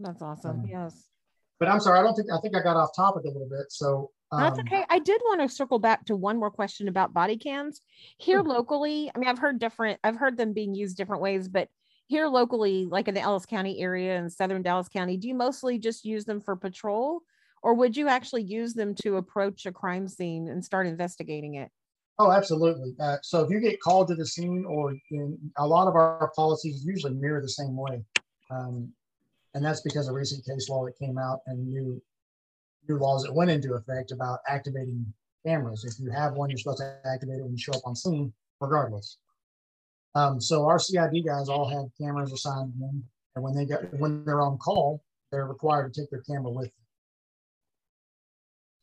that's awesome. Yes. But I'm sorry, I think I got off topic a little bit. So that's okay. I did want to circle back to one more question about body cams here locally. I mean, I've heard them being used different ways, but here locally, like in the Ellis County area and Southern Dallas County, do you mostly just use them for patrol, or would you actually use them to approach a crime scene and start investigating it? Oh, absolutely. So if you get called to the scene, or a lot of our policies usually mirror the same way. And that's because of recent case law that came out and new laws that went into effect about activating cameras. If you have one, you're supposed to activate it when you show up on scene, regardless. So our CID guys all have cameras assigned to them, and when they're on call, they're required to take their camera with them.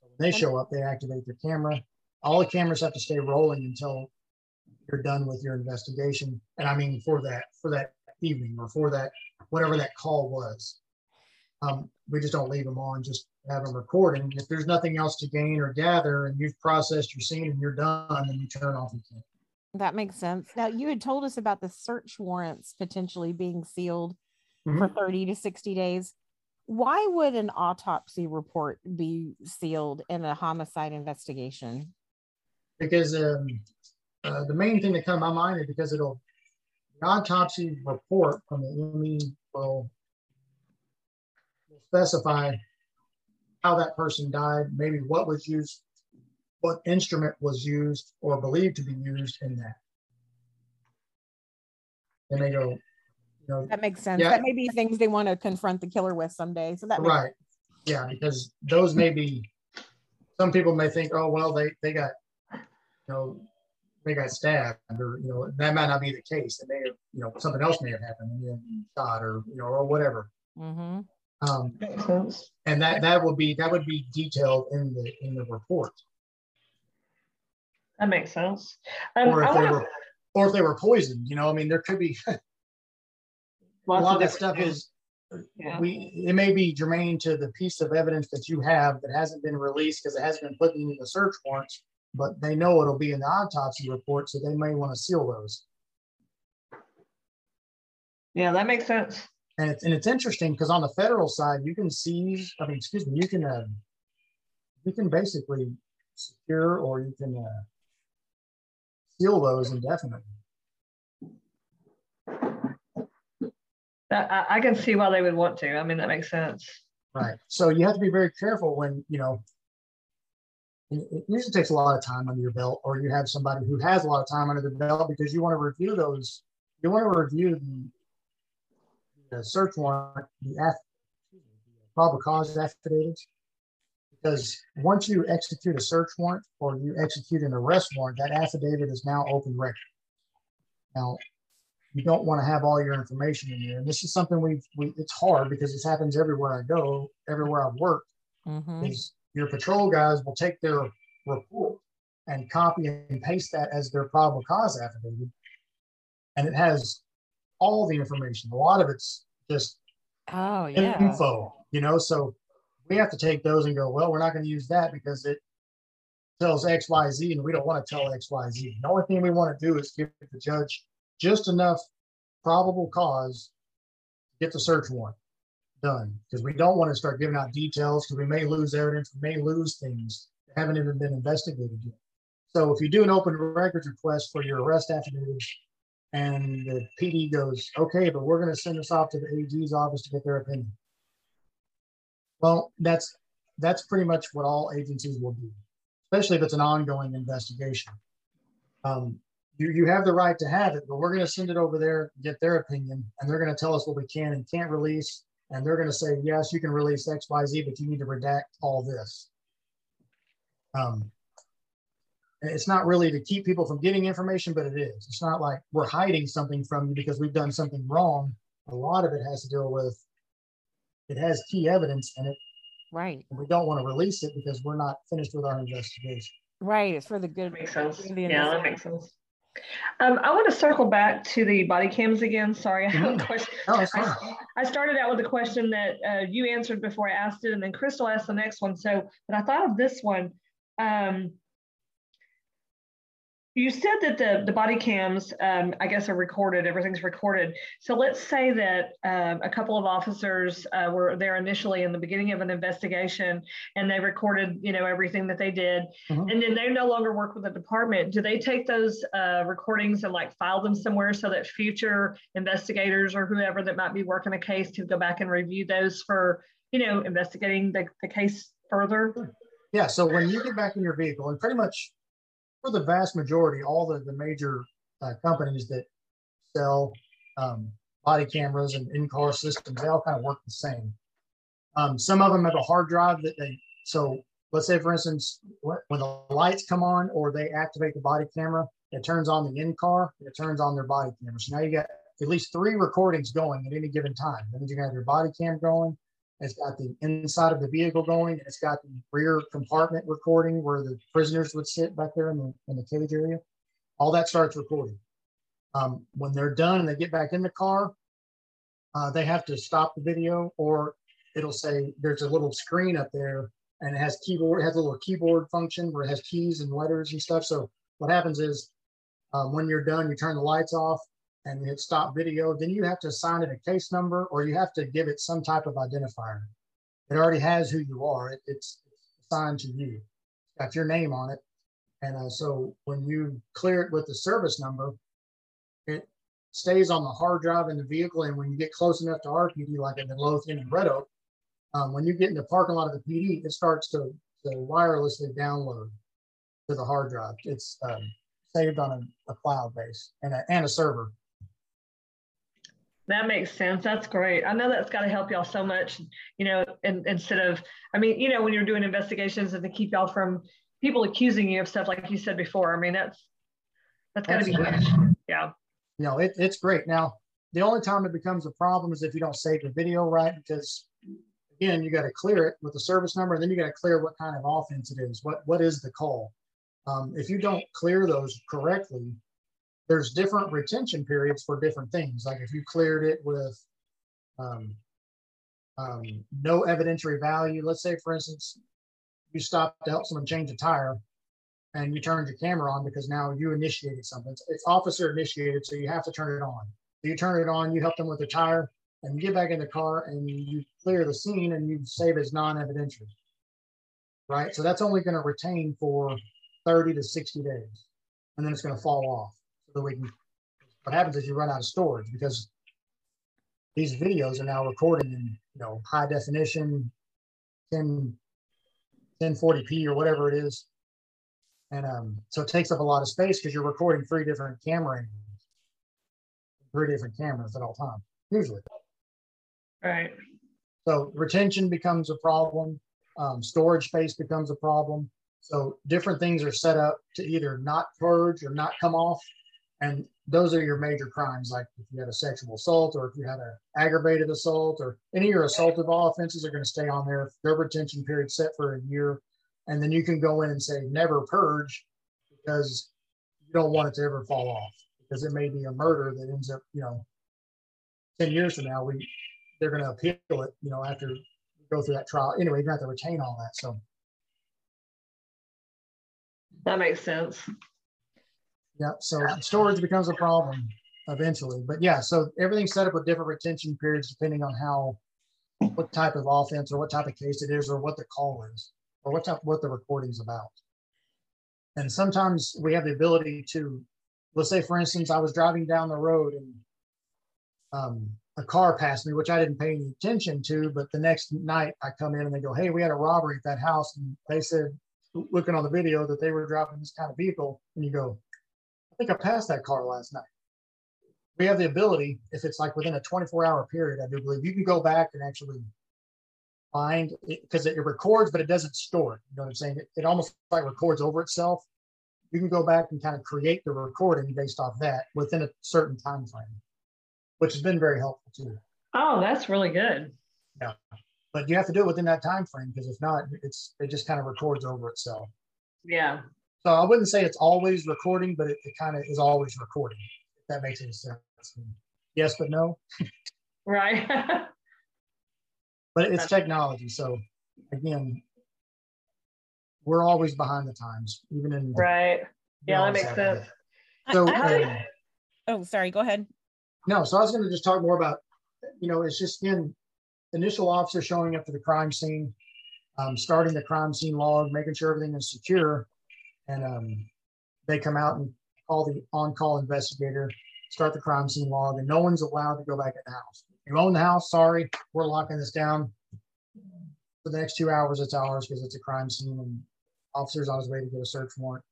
So when they show up, they activate their camera. All the cameras have to stay rolling until you're done with your investigation. And I mean for that evening or for that whatever that call was. We just don't leave them on, just have them recording. If there's nothing else to gain or gather and you've processed your scene and you're done, then you turn off the camera. That makes sense. Now, you had told us about the search warrants potentially being sealed for 30 to 60 days. Why would an autopsy report be sealed in a homicide investigation? Because the main thing that comes to my mind is because the autopsy report from the ME will specify how that person died, maybe what was used, what instrument was used or believed to be used in that. And they go, you know, that makes sense. Yeah. That may be things they want to confront the killer with someday. So that right. Yeah, because those may be, some people may think, oh, well, they got, you know, they got stabbed, or, you know, that might not be the case. It may have, you know, something else may have happened, shot, or, you know, or whatever. Mm-hmm. And that would be detailed in the report. That makes sense. Or if they were poisoned, you know, I mean, there could be a lot of that stuff is, yeah. It may be germane to the piece of evidence that you have that hasn't been released because it hasn't been put in the search warrants, but they know it'll be in the autopsy report, so they may want to seal those. Yeah, that makes sense. And it's interesting because on the federal side, you can seize, I mean, excuse me, you can basically secure, or you can seal those indefinitely. I can see why they would want to. I mean, that makes sense. Right. So you have to be very careful when, you know, it usually takes a lot of time under your belt, or you have somebody who has a lot of time under their belt, because you want to review those. You want to review the search warrant, the probable cause affidavits. Because once you execute a search warrant or you execute an arrest warrant, that affidavit is now open record. Now, you don't want to have all your information in there. And this is something it's hard because this happens everywhere I go, everywhere I work. Mm-hmm. Your patrol guys will take their report and copy and paste that as their probable cause affidavit. And it has all the information. A lot of it's just info, you know? So we have to take those and go, well, we're not going to use that because it tells X, Y, Z, and we don't want to tell X, Y, Z. The only thing we want to do is give the judge just enough probable cause to get the search warrant done, because we don't want to start giving out details because we may lose evidence, we may lose things that haven't even been investigated yet. So if you do an open records request for your arrest affidavit and the PD goes, okay, but we're going to send this off to the AG's office to get their opinion. Well, that's pretty much what all agencies will do, especially if it's an ongoing investigation. You have the right to have it, but we're going to send it over there, get their opinion, and they're going to tell us what we can and can't release. And they're going to say, yes, you can release X, Y, Z, but you need to redact all this. It's not really to keep people from getting information, but it is. It's not like we're hiding something from you because we've done something wrong. A lot of it has to deal with, it has key evidence in it. Right. And we don't want to release it because we're not finished with our investigation. Right. It's for the good. Makes sense. Yeah, that makes sense. I want to circle back to the body cams again. Sorry, I have a question. I started out with a question that you answered before I asked it, and then Crystal asked the next one. So, but I thought of this one. You said that the body cams, I guess, are recorded. Everything's recorded. So let's say that a couple of officers were there initially in the beginning of an investigation, and they recorded, you know, everything that they did, and then they no longer work with the department. Do they take those recordings and like file them somewhere so that future investigators or whoever that might be working a case can go back and review those for, you know, investigating the case further? Yeah. So when you get back in your vehicle, and pretty much, for the vast majority, all the major companies that sell body cameras and in-car systems, they all kind of work the same. Some of them have a hard drive that they, so let's say, for instance, when the lights come on or they activate the body camera, it turns on the in-car, it turns on their body camera. So now you got at least 3 recordings going at any given time. That means you have your body cam going, it's got the inside of the vehicle going, it's got the rear compartment recording where the prisoners would sit back there in the cage area. All that starts recording. When they're done and they get back in the car, they have to stop the video, or it'll say there's a little screen up there and it has keyboard, it has a little keyboard function where it has keys and letters and stuff. So what happens is when you're done, you turn the lights off and hit stop video, then you have to assign it a case number, or you have to give it some type of identifier. It already has who you are. It's assigned to you. It's got your name on it. And so when you clear it with the service number, it stays on the hard drive in the vehicle. And when you get close enough to RPD, like in Midlothian and Red Oak, when you get in the parking lot of the PD, it starts to wirelessly download to the hard drive. It's saved on a cloud base and a server. That makes sense. That's great. I know that's got to help y'all so much, you know, and instead of, I mean, you know, when you're doing investigations and to keep y'all from people accusing you of stuff like you said before. I mean, that's got to be huge. Yeah. No, it's great. Now, the only time it becomes a problem is if you don't save the video right, because again, you got to clear it with the service number, and then you got to clear what kind of offense it is. What is the call? If you don't clear those correctly, there's different retention periods for different things. Like if you cleared it with no evidentiary value, let's say, for instance, you stopped to help someone change a tire and you turned your camera on because now you initiated something. It's officer initiated, so you have to turn it on. You turn it on, you help them with the tire, and you get back in the car and you clear the scene and you save as non-evidentiary, right? So that's only gonna retain for 30 to 60 days, and then it's gonna fall off. What happens is you run out of storage because these videos are now recording in, you know, high definition, 1040p or whatever it is, and so it takes up a lot of space because you're recording 3 different camera angles, 3 different cameras at all times usually. Right. So retention becomes a problem. Storage space becomes a problem. So different things are set up to either not purge or not come off. And those are your major crimes, like if you had a sexual assault or if you had an aggravated assault or any of your assaultive offenses are going to stay on there. Their retention period set for a year. And then you can go in and say, never purge, because you don't want it to ever fall off, because it may be a murder that ends up, you know, 10 years from now, they're going to appeal it, you know, after we go through that trial. Anyway, you're going to have to retain all that. So that makes sense. Yeah, so storage becomes a problem eventually. But yeah, so everything's set up with different retention periods depending on what type of offense or what type of case it is or what the call is or what the recording's about. And sometimes we have the ability to, let's say, for instance, I was driving down the road and a car passed me, which I didn't pay any attention to, but the next night I come in and they go, hey, we had a robbery at that house. And they said, looking on the video, that they were driving this kind of vehicle. And you go, I think I passed that car last night. We have the ability, if it's like within a 24-hour period, I do believe, you can go back and actually find it, because it records, but it doesn't store it. You know what I'm saying? It almost like records over itself. You can go back and kind of create the recording based off that within a certain time frame, which has been very helpful too. Oh, that's really good. Yeah, but you have to do it within that time frame, because if not, it just kind of records over itself. Yeah. So I wouldn't say it's always recording, but it kind of is always recording, if that makes any sense. Yes, but no. Right. But it's technology. So again, we're always behind the times, even in. Right. Yeah, that makes sense. So, oh, sorry, go ahead. No, so I was going to just talk more about, you know, it's just again, initial officer showing up to the crime scene, starting the crime scene log, making sure everything is secure. And they come out and call the on-call investigator, start the crime scene log, and no one's allowed to go back in the house. You own the house, sorry, we're locking this down. For the next 2 hours, it's ours because it's a crime scene and officer's on his way to get a search warrant.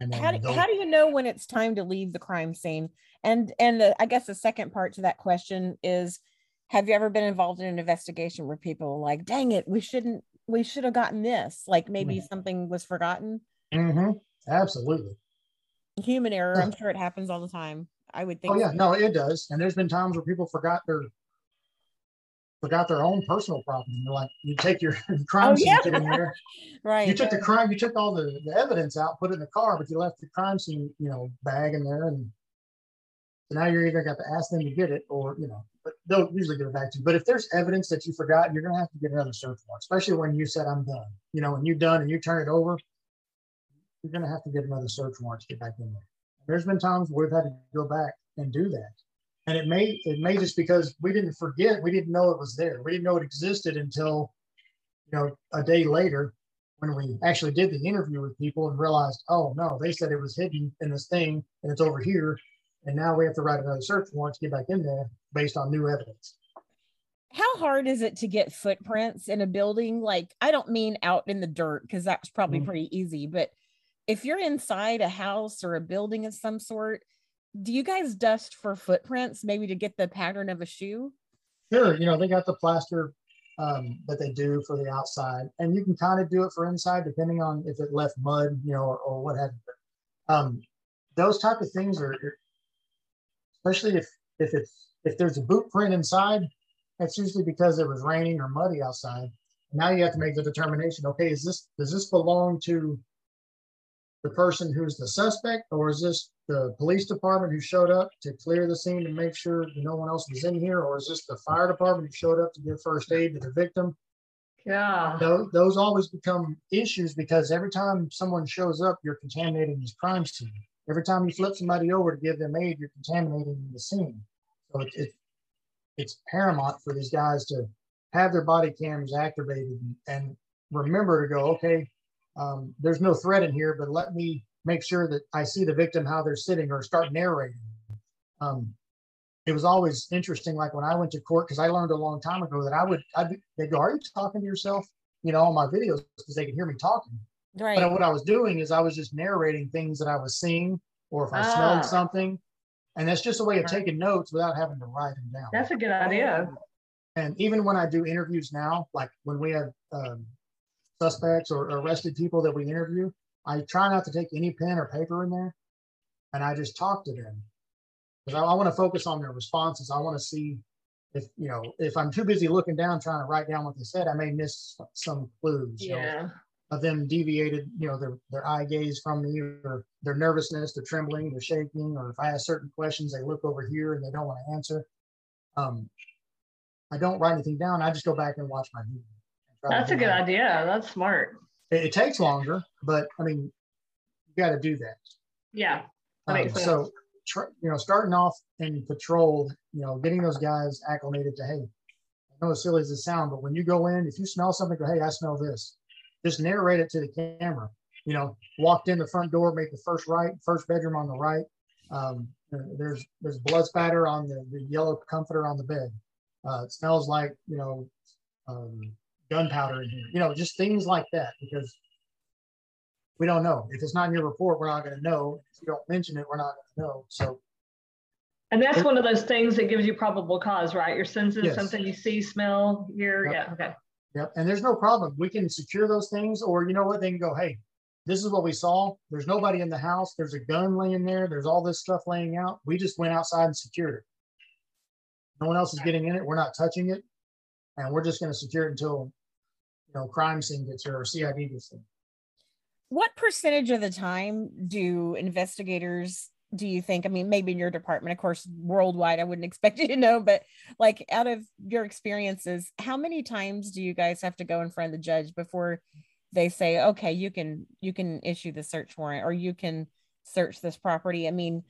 And then how do you know when it's time to leave the crime scene? And I guess the second part to that question is, have you ever been involved in an investigation where people were like, dang it, we should have gotten this, like maybe something was forgotten? Mm-hmm. Absolutely. Human error. I'm sure it happens all the time. I would think. Oh yeah, no, it does. And there's been times where people forgot their own personal problem. They're like, you take your crime scene in there. Right. You took the crime, you took all the evidence out, put it in the car, but you left the crime scene, you know, bag in there, and so now you're either got to ask them to get it or, you know, but they'll usually get it back to you. But if there's evidence that you forgot, you're going to have to get another search warrant, especially when you said, I'm done. You know, when you're done and you turn it over, you're going to have to get another search warrant to get back in there. There's been times where we've had to go back and do that. And it may just because we didn't forget, we didn't know it was there. We didn't know it existed until, you know, a day later when we actually did the interview with people and realized, oh, no, they said it was hidden in this thing and it's over here. And now we have to write another search warrant to get back in there based on new evidence. How hard is it to get footprints in a building? Like, I don't mean out in the dirt, because that's probably pretty easy. But if you're inside a house or a building of some sort, do you guys dust for footprints, maybe to get the pattern of a shoe? Sure. You know, they got the plaster that they do for the outside. And you can kind of do it for inside, depending on if it left mud, you know, or what have you. Those type of things are... Especially if there's a boot print inside, that's usually because it was raining or muddy outside. Now you have to make the determination, okay, does this belong to the person who's the suspect, or is this the police department who showed up to clear the scene to make sure no one else was in here, or is this the fire department who showed up to give first aid to the victim? Yeah. Those always become issues, because every time someone shows up, you're contaminating this crime scene. Every time you flip somebody over to give them aid, you're contaminating the scene. So it's paramount for these guys to have their body cams activated and remember to go, okay, there's no threat in here, but let me make sure that I see the victim, how they're sitting, or start narrating. It was always interesting, like when I went to court, because I learned a long time ago that they'd go, are you talking to yourself? You know, on my videos, because they could hear me talking. Right. But what I was doing is I was just narrating things that I was seeing, or if I smelled something. And that's just a way of taking notes without having to write them down. That's a good idea. And even when I do interviews now, like when we have suspects or arrested people that we interview, I try not to take any pen or paper in there. and I just talked to them because I want to focus on their responses. I want to see if, you know, if I'm too busy looking down trying to write down what they said, I may miss some clues. Yeah. You know, of them deviated, you know, their eye gaze from me, or their nervousness, their trembling, their shaking, or if I ask certain questions, they look over here and they don't want to answer. I don't write anything down. I just go back and watch my video. That's a good idea. That's smart. It takes longer, but I mean, you got to do that. Yeah. That makes sense. So, you know, starting off in patrol, you know, getting those guys acclimated to, hey, I know as silly as it sounds, but when you go in, if you smell something, go, hey, I smell this. Just narrate it to the camera. You know, walked in the front door, make the first right, first bedroom on the right. There's blood spatter on the yellow comforter on the bed. It smells like, you know, gunpowder in here. You know, just things like that, because we don't know. If it's not in your report, we're not going to know. If you don't mention it, we're not going to know. So. And that's one of those things that gives you probable cause, right? Your senses, yes. Something you see, smell, hear. Yep. Yeah. Okay. Yep. And there's no problem. We can secure those things, or you know what? They can go, hey, this is what we saw. There's nobody in the house. There's a gun laying there. There's all this stuff laying out. We just went outside and secured it. No one else is getting in it. We're not touching it. And we're just going to secure it until, you know, crime scene gets here or CID gets here. What percentage of the time do investigators, do you think, I mean, maybe in your department, of course, worldwide, I wouldn't expect you to know, but like out of your experiences, how many times do you guys have to go in front of the judge before they say, okay, you can issue the search warrant, or you can search this property? I mean,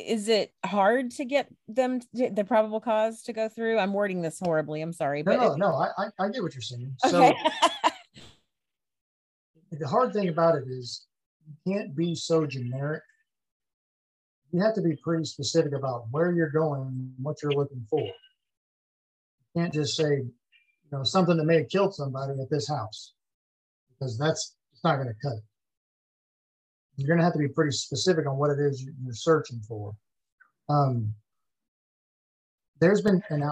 is it hard to get them the probable cause to go through? I'm wording this horribly. I'm sorry. But no, I get what you're saying. Okay. So the hard thing about it is you can't be so generic. You have to be pretty specific about where you're going and what you're looking for. You can't just say, you know, something that may have killed somebody at this house, because it's not going to cut it. You're going to have to be pretty specific on what it is you're searching for. There's been, and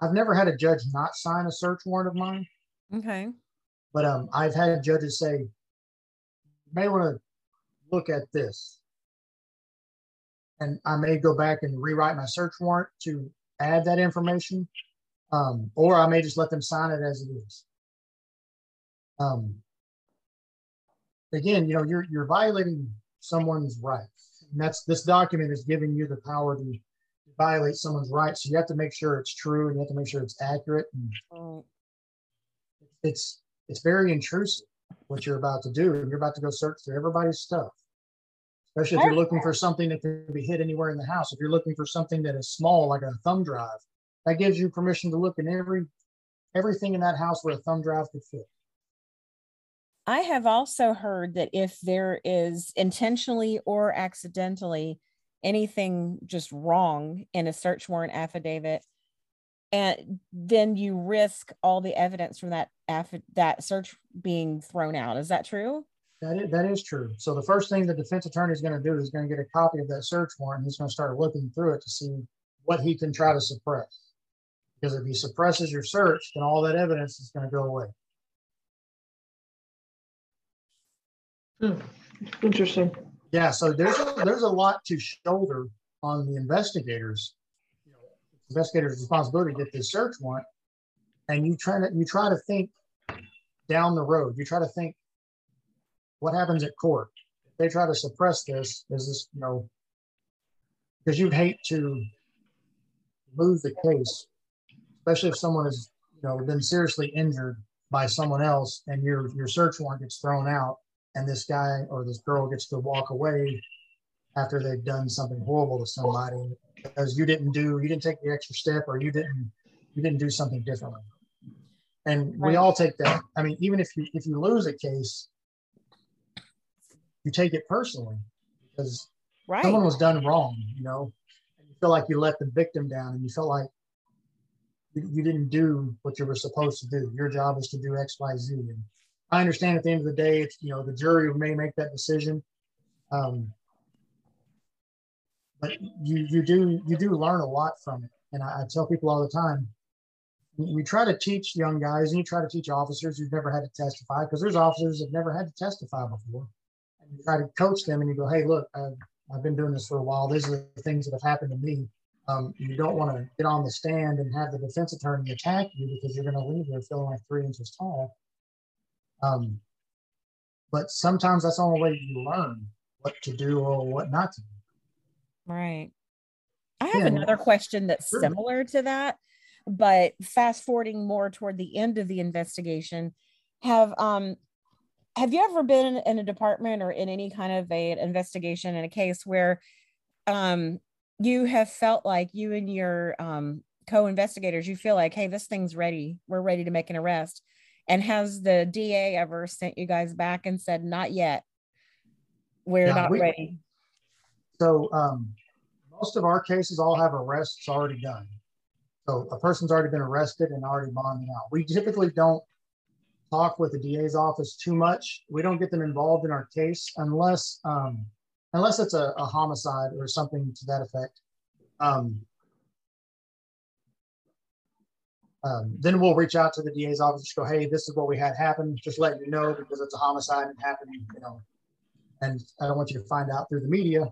I've never had a judge not sign a search warrant of mine. Okay. But I've had judges say, you may want to look at this. And I may go back and rewrite my search warrant to add that information, or I may just let them sign it as it is. Again, you know, you're violating someone's rights. And this document is giving you the power to violate someone's rights. So you have to make sure it's true, and you have to make sure it's accurate. And it's very intrusive what you're about to do. You're about to go search through everybody's stuff. Especially if you're looking for something that can be hid anywhere in the house. If you're looking for something that is small, like a thumb drive, that gives you permission to look in everything in that house where a thumb drive could fit. I have also heard that if there is intentionally or accidentally anything just wrong in a search warrant affidavit, and then you risk all the evidence from that search being thrown out. Is that true? That is true. So the first thing the defense attorney is going to do is going to get a copy of that search warrant. And he's going to start looking through it to see what he can try to suppress. Because if he suppresses your search, then all that evidence is going to go away. Interesting. Yeah, so there's a lot to shoulder on the investigators. You know, it's investigators' responsibility to get this search warrant, and you try to think down the road. You try to think, what happens at court if they try to suppress this? Is this, you know, because you'd hate to lose the case, especially if someone has, you know, been seriously injured by someone else, and your search warrant gets thrown out. And this guy or this girl gets to walk away after they've done something horrible to somebody because you didn't take the extra step, or you didn't do something differently. And we all take that. I mean, even if you lose a case, you take it personally because someone was done wrong, you know, and you feel like you let the victim down, and you feel like you didn't do what you were supposed to do. Your job is to do X, Y, Z. And I understand at the end of the day, it's, you know, the jury may make that decision, but you do learn a lot from it. And I tell people all the time, we try to teach young guys, and you try to teach officers who've never had to testify, because there's officers that have never had to testify before. you try to coach them and you go, hey, look, I've been doing this for a while. These are the things that have happened to me. You don't want to get on the stand and have the defense attorney attack you because you're going to leave there feeling like 3 inches tall. But sometimes that's the only way you learn what to do or what not to do. Right. I have another question that's similar to that, but fast forwarding more toward the end of the investigation, have you ever been in a department or in any kind of an investigation in a case where you have felt like you and your co-investigators, you feel like, hey, this thing's ready. We're ready to make an arrest. And has the DA ever sent you guys back and said, not yet, we're not ready? So most of our cases all have arrests already done. So a person's already been arrested and already bonded out. We typically don't talk with the DA's office too much. We don't get them involved in our case unless unless it's a homicide or something to that effect. Then we'll reach out to the DA's office and go, hey, this is what we had happen. Just letting you know because it's a homicide and happening, you know, and I don't want you to find out through the media.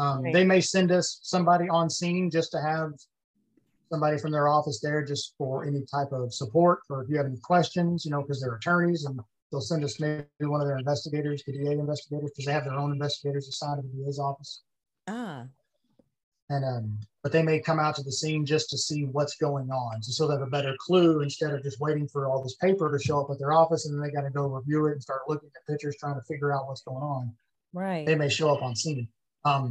Right. They may send us somebody on scene just to have somebody from their office there just for any type of support or if you have any questions, you know, because they're attorneys and they'll send us maybe one of their investigators, the DA investigators, because they have their own investigators assigned to the DA's office. Ah. And, but they may come out to the scene just to see what's going on. So they'll have a better clue instead of just waiting for all this paper to show up at their office and then they got to go review it and start looking at pictures, trying to figure out what's going on. Right. They may show up on scene.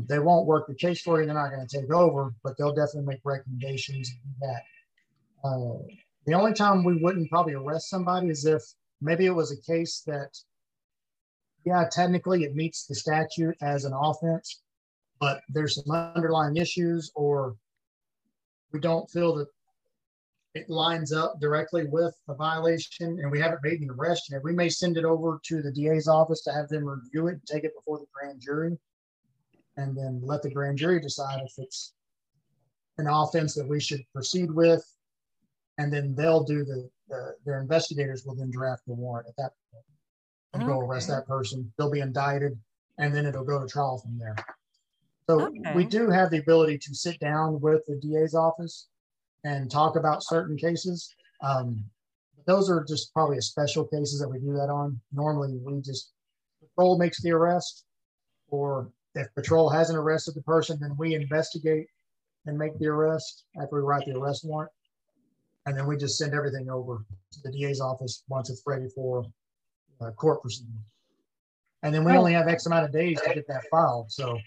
They won't work the case for you. They're not going to take over, but they'll definitely make recommendations and that. The only time we wouldn't probably arrest somebody is if maybe it was a case that, yeah, technically it meets the statute as an offense, but there's some underlying issues or we don't feel that it lines up directly with a violation and we haven't made an arrest yet. We may send it over to the DA's office to have them review it and take it before the grand jury. And then let the grand jury decide if it's an offense that we should proceed with. And then they'll do their investigators will then draft the warrant at that point and go arrest that person. They'll be indicted and then it'll go to trial from there. So we do have the ability to sit down with the DA's office and talk about certain cases. Those are just probably special cases that we do that on. Normally we just, patrol makes the arrest or if patrol hasn't arrested the person, then we investigate and make the arrest after we write the arrest warrant. And then we just send everything over to the DA's office once it's ready for court proceedings. And then we only have X amount of days to get that filed. So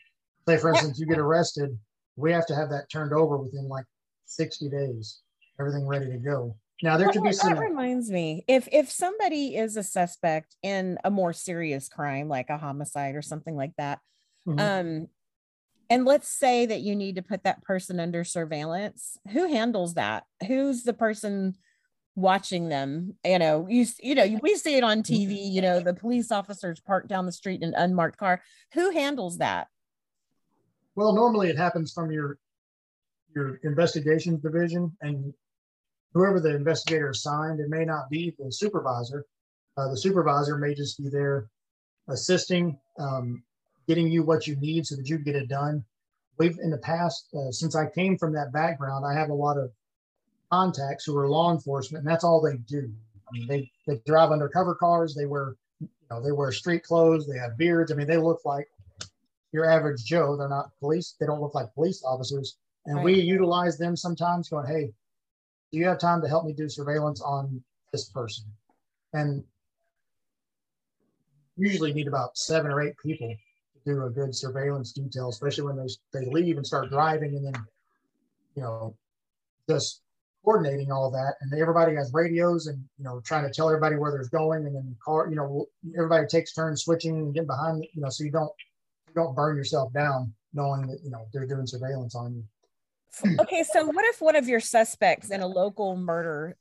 say, for instance, you get arrested, we have to have that turned over within like 60 days, everything ready to go. Now there could be some... That reminds me, if somebody is a suspect in a more serious crime, like a homicide or something like that, and let's say that you need to put that person under surveillance. Who handles that? Who's the person watching them? You know, we see it on TV, you know, the police officers parked down the street in an unmarked car. Who handles that? Well, normally it happens from your investigations division and whoever the investigator assigned, it may not be the supervisor. The supervisor may just be there assisting, getting you what you need so that you can get it done. We've in the past, since I came from that background, I have a lot of contacts who are law enforcement and that's all they do. I mean, they drive undercover cars. They wear, you know, they wear street clothes. They have beards. I mean, they look like your average Joe. They're not police. They don't look like police officers. And we utilize them sometimes going, hey, do you have time to help me do surveillance on this person? And usually need about 7 or 8 people do a good surveillance detail, especially when they leave and start driving and then, you know, just coordinating all that. And everybody has radios and, you know, trying to tell everybody where they're going and then the car, you know, everybody takes turns switching and getting behind, you know, so you don't burn yourself down knowing that, you know, they're doing surveillance on you. Okay, so what if one of your suspects in a local murder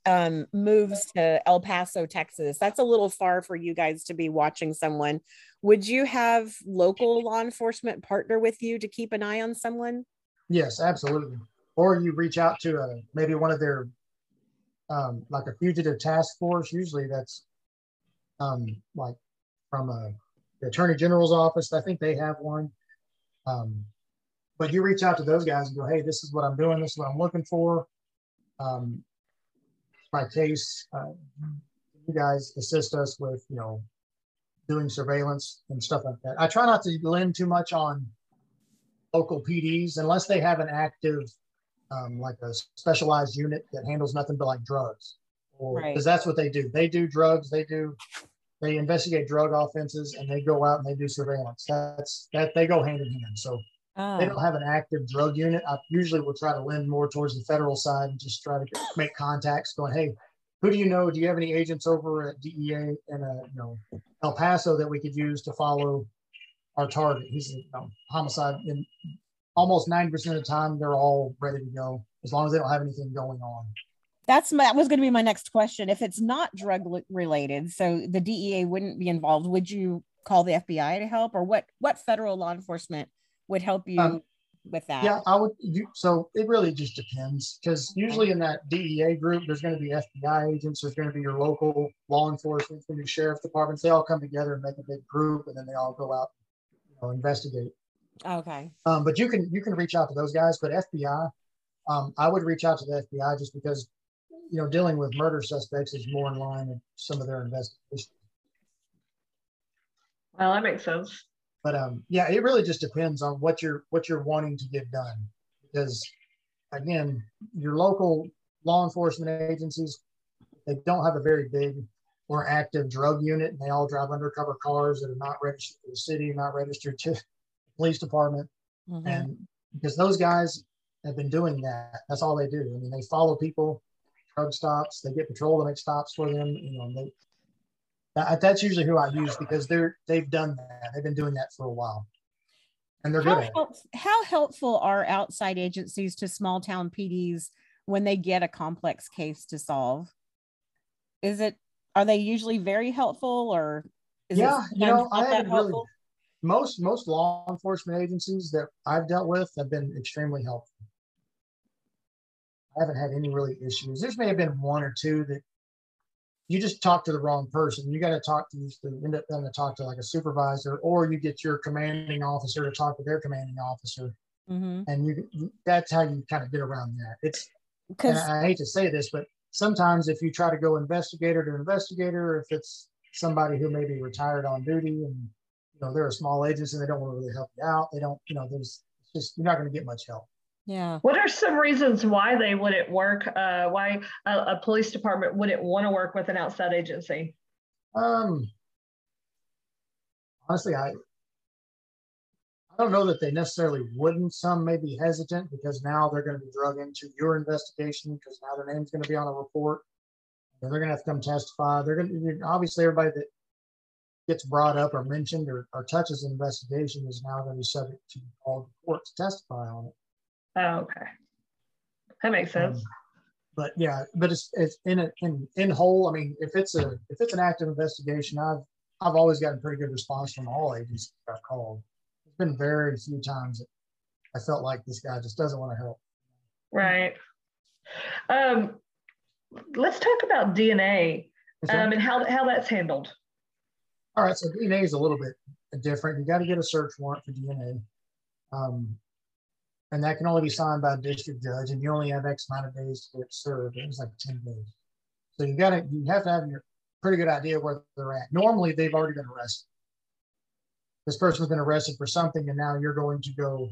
moves to El Paso, Texas? That's a little far for you guys to be watching someone. Would you have local law enforcement partner with you to keep an eye on someone? Yes, absolutely. Or you reach out to maybe one of their, like a fugitive task force. Usually that's like from the Attorney General's office. I think they have one. But you reach out to those guys and go, hey, this is what I'm doing. This is what I'm looking for. My case, you guys assist us with, you know, doing surveillance and stuff like that. I try not to lend too much on local PDs unless they have an active, like a specialized unit that handles nothing but like drugs. Because that's what they do. They do drugs. They investigate drug offenses, and they go out and they do surveillance. They go hand in hand. So they don't have an active drug unit. I usually will try to lend more towards the federal side and just try to make contacts. Going, hey, who do you know? Do you have any agents over at DEA and El Paso that we could use to follow our target? He's a homicide, and almost 90% of the time they're all ready to go as long as they don't have anything going on. That was going to be my next question. If it's not drug related, so the DEA wouldn't be involved, would you call the FBI to help, or what federal law enforcement would help you with that? Yeah, I would. So it really just depends, because usually in that DEA group, there's going to be FBI agents, there's going to be your local law enforcement, your sheriff departments. They all come together and make a big group, and then they all go out, investigate. Okay. But you can reach out to those guys, but FBI, I would reach out to the FBI just because, dealing with murder suspects is more in line with some of their investigations. Well, that makes sense. But yeah, it really just depends on what you're wanting to get done, because again, your local law enforcement agencies, they don't have a very big or active drug unit, and they all drive undercover cars that are not registered to the city, not registered to the police department, and because those guys have been doing that, that's all they do. I mean, they follow people. Drug stops, they get patrol to make stops for them, and that's usually who I use, because they've done that. They've been doing that for a while, and they're good at it. How helpful are outside agencies to small town PDs when they get a complex case to solve? Are they usually very helpful, or is it I haven't really, most law enforcement agencies that I've dealt with have been extremely helpful. I haven't had any really issues. There may have been one or two that you just talk to the wrong person. You got to talk to, you end up having to talk to like a supervisor, or you get your commanding officer to talk to their commanding officer. And that's how you kind of get around that. And I hate to say this, but sometimes if you try to go investigator to investigator, if it's somebody who may be retired on duty and they're a small agency and they don't want to really help you out, they don't, you're not going to get much help. Yeah. What are some reasons why they wouldn't work? Why a police department wouldn't want to work with an outside agency? Honestly, I don't know that they necessarily wouldn't. Some may be hesitant because now they're going to be drug into your investigation, because now their name's going to be on a report, and they're going to have to come testify. They're going to, obviously everybody that gets brought up or mentioned or touches the investigation is now going to be subject to all the courts to testify on it. Oh, okay, that makes sense. But yeah, but it's in whole. I mean, if it's an active investigation, I've always gotten pretty good response from all agencies I've called. There's been very few times that I felt like this guy just doesn't want to help. Right. Let's talk about DNA and how that's handled. All right, so DNA is a little bit different. You got to get a search warrant for DNA. And that can only be signed by a district judge, and you only have X amount of days to get served. It was like 10 days. So you have to have your pretty good idea where they're at. Normally, they've already been arrested. This person's been arrested for something, and now you're going to go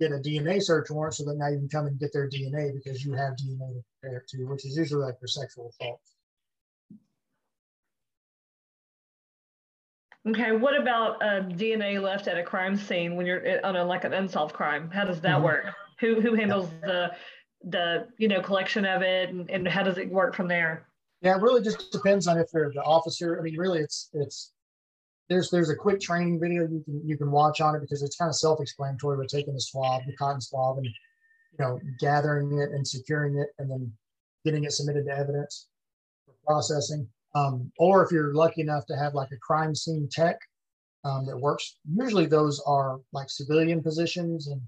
get a DNA search warrant so that now you can come and get their DNA, because you have DNA to compare it to, which is usually like their sexual assault. Okay, what about DNA left at a crime scene when you're on an unsolved crime? How does that work? Who handles the collection of it, and how does it work from there? Yeah, it really just depends on if they're the officer. I mean, really, it's there's a quick training video you can watch on it, because it's kind of self-explanatory. We're taking the swab, the cotton swab, and gathering it and securing it, and then getting it submitted to evidence for processing. Or if you're lucky enough to have like a crime scene tech that works, usually those are like civilian positions, and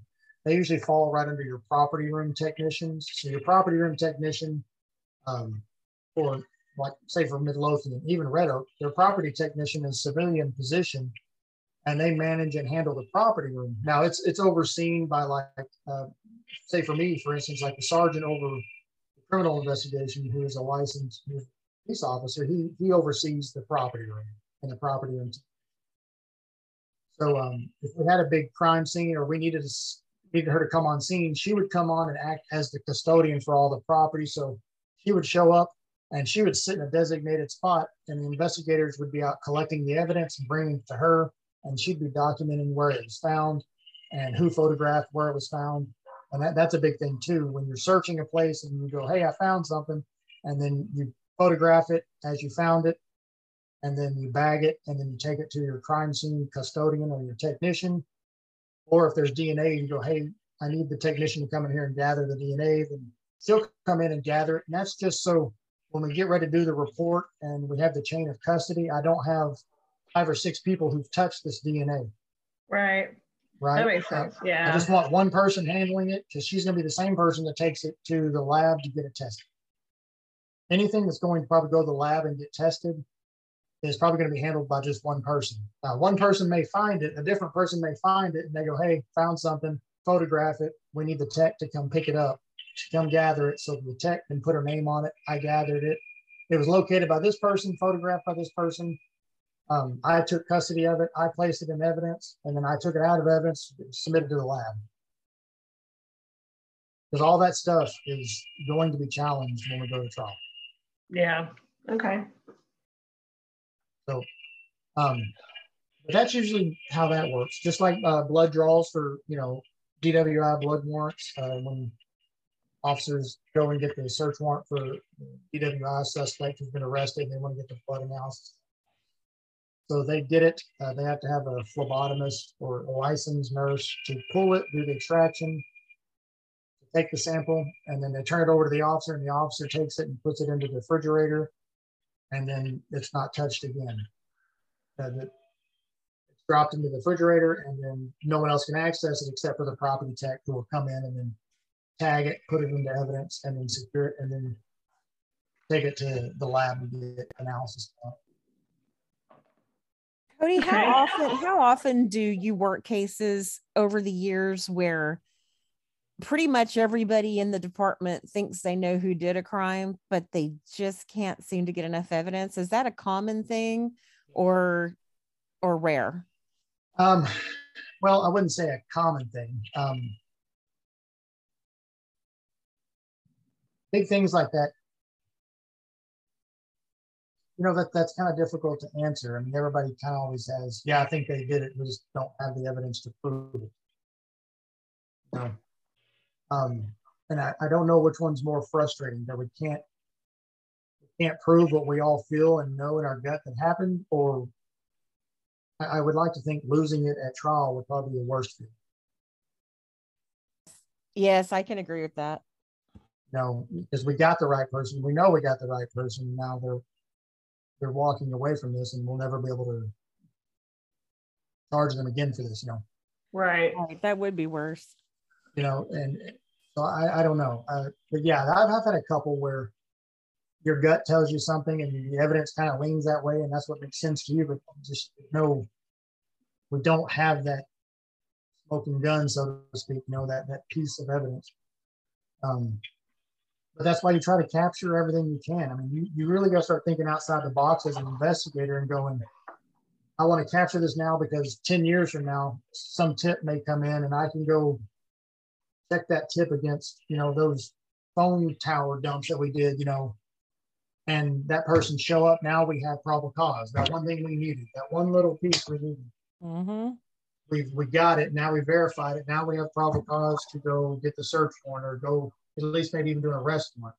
they usually fall right under your property room technicians. So your property room technician, or like say for Midlothian, even Red Oak, their property technician is a civilian position, and they manage and handle the property room. Now it's overseen by, like, say for me, for instance, like the sergeant over the criminal investigation, who is a licensed police officer. He oversees the property room and the property room. So if we had a big crime scene, or we needed her to come on scene, she would come on and act as the custodian for all the property. So she would show up and she would sit in a designated spot, and the investigators would be out collecting the evidence and bringing it to her, and she'd be documenting where it was found and who photographed where it was found. And that's a big thing too. When you're searching a place and you go, hey, I found something, and then you photograph it as you found it, and then you bag it, and then you take it to your crime scene custodian or your technician. Or if there's DNA, you go, hey, I need the technician to come in here and gather the DNA, then she'll come in and gather it. And that's just so when we get ready to do the report and we have the chain of custody, I don't have 5 or 6 people who've touched this DNA. Right. Right. That makes sense. Yeah. I just want one person handling it, because she's going to be the same person that takes it to the lab to get it tested. Anything that's going to probably go to the lab and get tested is probably going to be handled by just one person. Now, one person may find it, a different person may find it, and they go, hey, found something, photograph it. We need the tech to come pick it up, to come gather it. So the tech can put her name on it. I gathered it. It was located by this person, photographed by this person. I took custody of it. I placed it in evidence, and then I took it out of evidence, submitted to the lab. Because all that stuff is going to be challenged when we go to trial. Yeah, okay. So but that's usually how that works. Just like blood draws for, you know, DWI blood warrants, when officers go and get the search warrant for DWI suspect who's been arrested and they want to get the blood analysis. So they get it. They have to have a phlebotomist or a licensed nurse to pull it, do the extraction, take the sample, and then they turn it over to the officer, and the officer takes it and puts it into the refrigerator, and then it's not touched again. It's dropped into the refrigerator, and then no one else can access it except for the property tech, who will come in and then tag it, put it into evidence, and then secure it, and then take it to the lab and get analysis done. Cody, how often do you work cases over the years where pretty much everybody in the department thinks they know who did a crime, but they just can't seem to get enough evidence? Is that a common thing, or rare? Well, I wouldn't say a common thing. Big things like that, you know, that's kind of difficult to answer. I mean, everybody kind of always has, yeah, I think they did it, we just don't have the evidence to prove it. No. And I don't know which one's more frustrating, that we can't prove what we all feel and know in our gut that happened, or I would like to think losing it at trial would probably be the worst thing. Yes, I can agree with that. No, because we got the right person. We know we got the right person. Now they're walking away from this, and we'll never be able to charge them again for this, you know? Right. That would be worse. You know, and so I don't know. But yeah, I've had a couple where your gut tells you something and the evidence kind of leans that way, and that's what makes sense to you, but just no, we don't have that smoking gun, so to speak, you know, that piece of evidence. But that's why you try to capture everything you can. I mean, you really got to start thinking outside the box as an investigator and going, I want to capture this now, because 10 years from now, some tip may come in and I can go check that tip against, you know, those phone tower dumps that we did, you know, and that person show up. Now we have probable cause. That one thing we needed, that one little piece we needed. Mm-hmm. We got it. Now we verified it. Now we have probable cause to go get the search warrant, or go at least maybe even do an arrest warrant.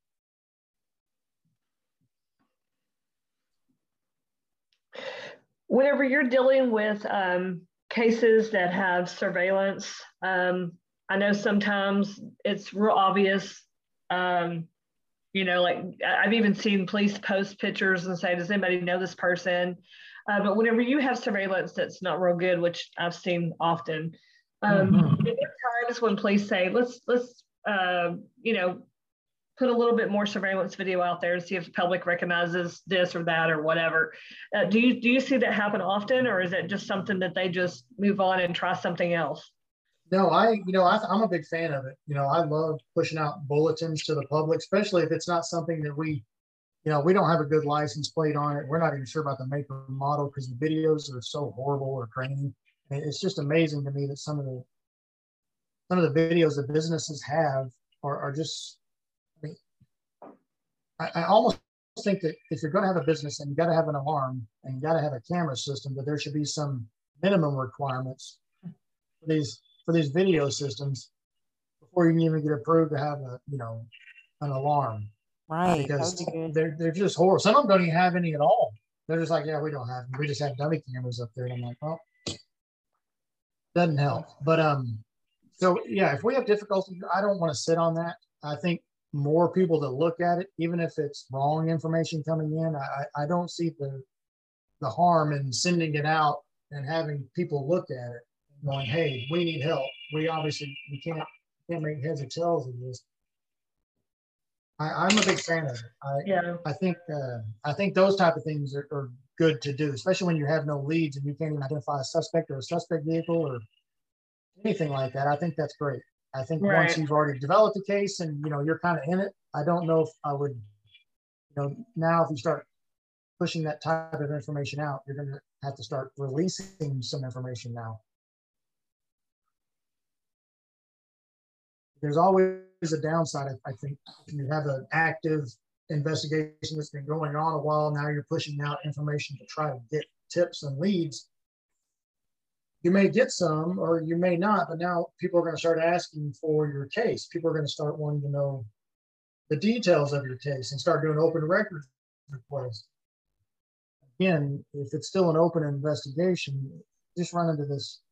Whenever you're dealing with cases that have surveillance, I know sometimes it's real obvious, you know, like I've even seen police post pictures and say, does anybody know this person? But whenever you have surveillance that's not real good, which I've seen often, there are times when police say, let's you know, put a little bit more surveillance video out there and see if the public recognizes this or that or whatever. Do you see that happen often, or is it just something that they just move on and try something else? No, I'm a big fan of it. You know, I love pushing out bulletins to the public, especially if it's not something that we don't have a good license plate on it. We're not even sure about the make or model because the videos are so horrible or grainy. It's just amazing to me that some of the videos that businesses have are just, I almost think that if you're going to have a business and you got to have an alarm and you got to have a camera system, that there should be some minimum requirements for these video systems before you can even get approved to have an alarm. Right. Because they're just horrible. Some of them don't even have any at all. They're just like, yeah, we don't have them. We just have dummy cameras up there. And I'm like, well, doesn't help. But so yeah, if we have difficulty, I don't want to sit on that. I think more people to look at it, even if it's wrong information coming in. I don't see the harm in sending it out and having people look at it and going, hey, we need help. We obviously we can't make heads or tails of this. I'm a big fan of it. I think those type of things are good to do, especially when you have no leads and you can't even identify a suspect or a suspect vehicle or anything like that. I think that's great. I think once you've already developed a case and you're kind of in it, I don't know if I would, now if you start pushing that type of information out, you're going to have to start releasing some information now. There's always a downside, I think. If you have an active investigation that's been going on a while, now you're pushing out information to try to get tips and leads. You may get some or you may not, but now people are going to start asking for your case. People are going to start wanting to know the details of your case and start doing open record requests. Again, if it's still an open investigation, just run into this.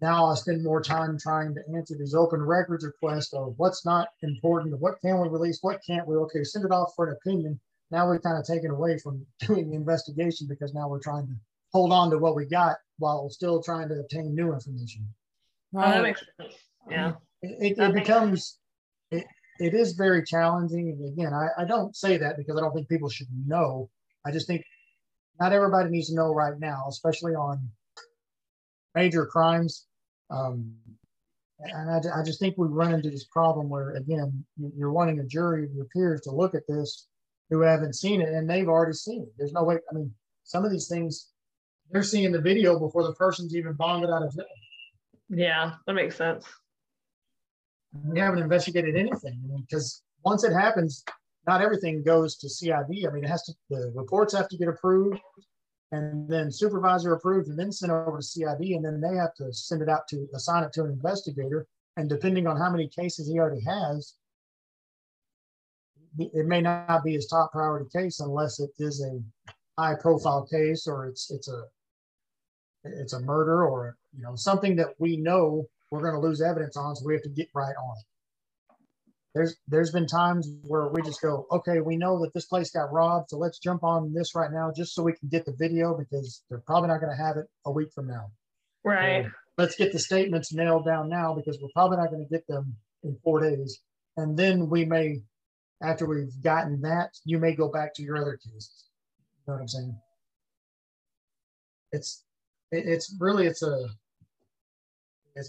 Now I spend more time trying to answer these open records requests of what's not important, what can we release, what can't we? Okay, send it off for an opinion. Now we're kind of taken away from doing the investigation because now we're trying to hold on to what we got while still trying to obtain new information. Right. Oh, that makes sense. Yeah. It is very challenging. And again, I don't say that because I don't think people should know. I just think not everybody needs to know right now, especially on major crimes. And I just think we run into this problem where, again, you're wanting a jury of your peers to look at this who haven't seen it, and they've already seen it. There's no way. I mean, some of these things, they're seeing the video before the person's even bonded out of jail. Yeah, that makes sense. We haven't investigated anything. I mean, because once it happens, not everything goes to CID. I mean, the reports have to get approved, and then supervisor approved, and then sent over to CID, and then they have to send it out to, assign it to an investigator. And depending on how many cases he already has, it may not be his top priority case unless it is a high profile case or it's a murder or, something that we know we're going to lose evidence on. So we have to get right on it. There's been times where we just go, okay, we know that this place got robbed, so let's jump on this right now just so we can get the video because they're probably not going to have it a week from now. Right. Let's get the statements nailed down now because we're probably not going to get them in 4 days. And then we may, after we've gotten that, you may go back to your other cases. You know what I'm saying? It's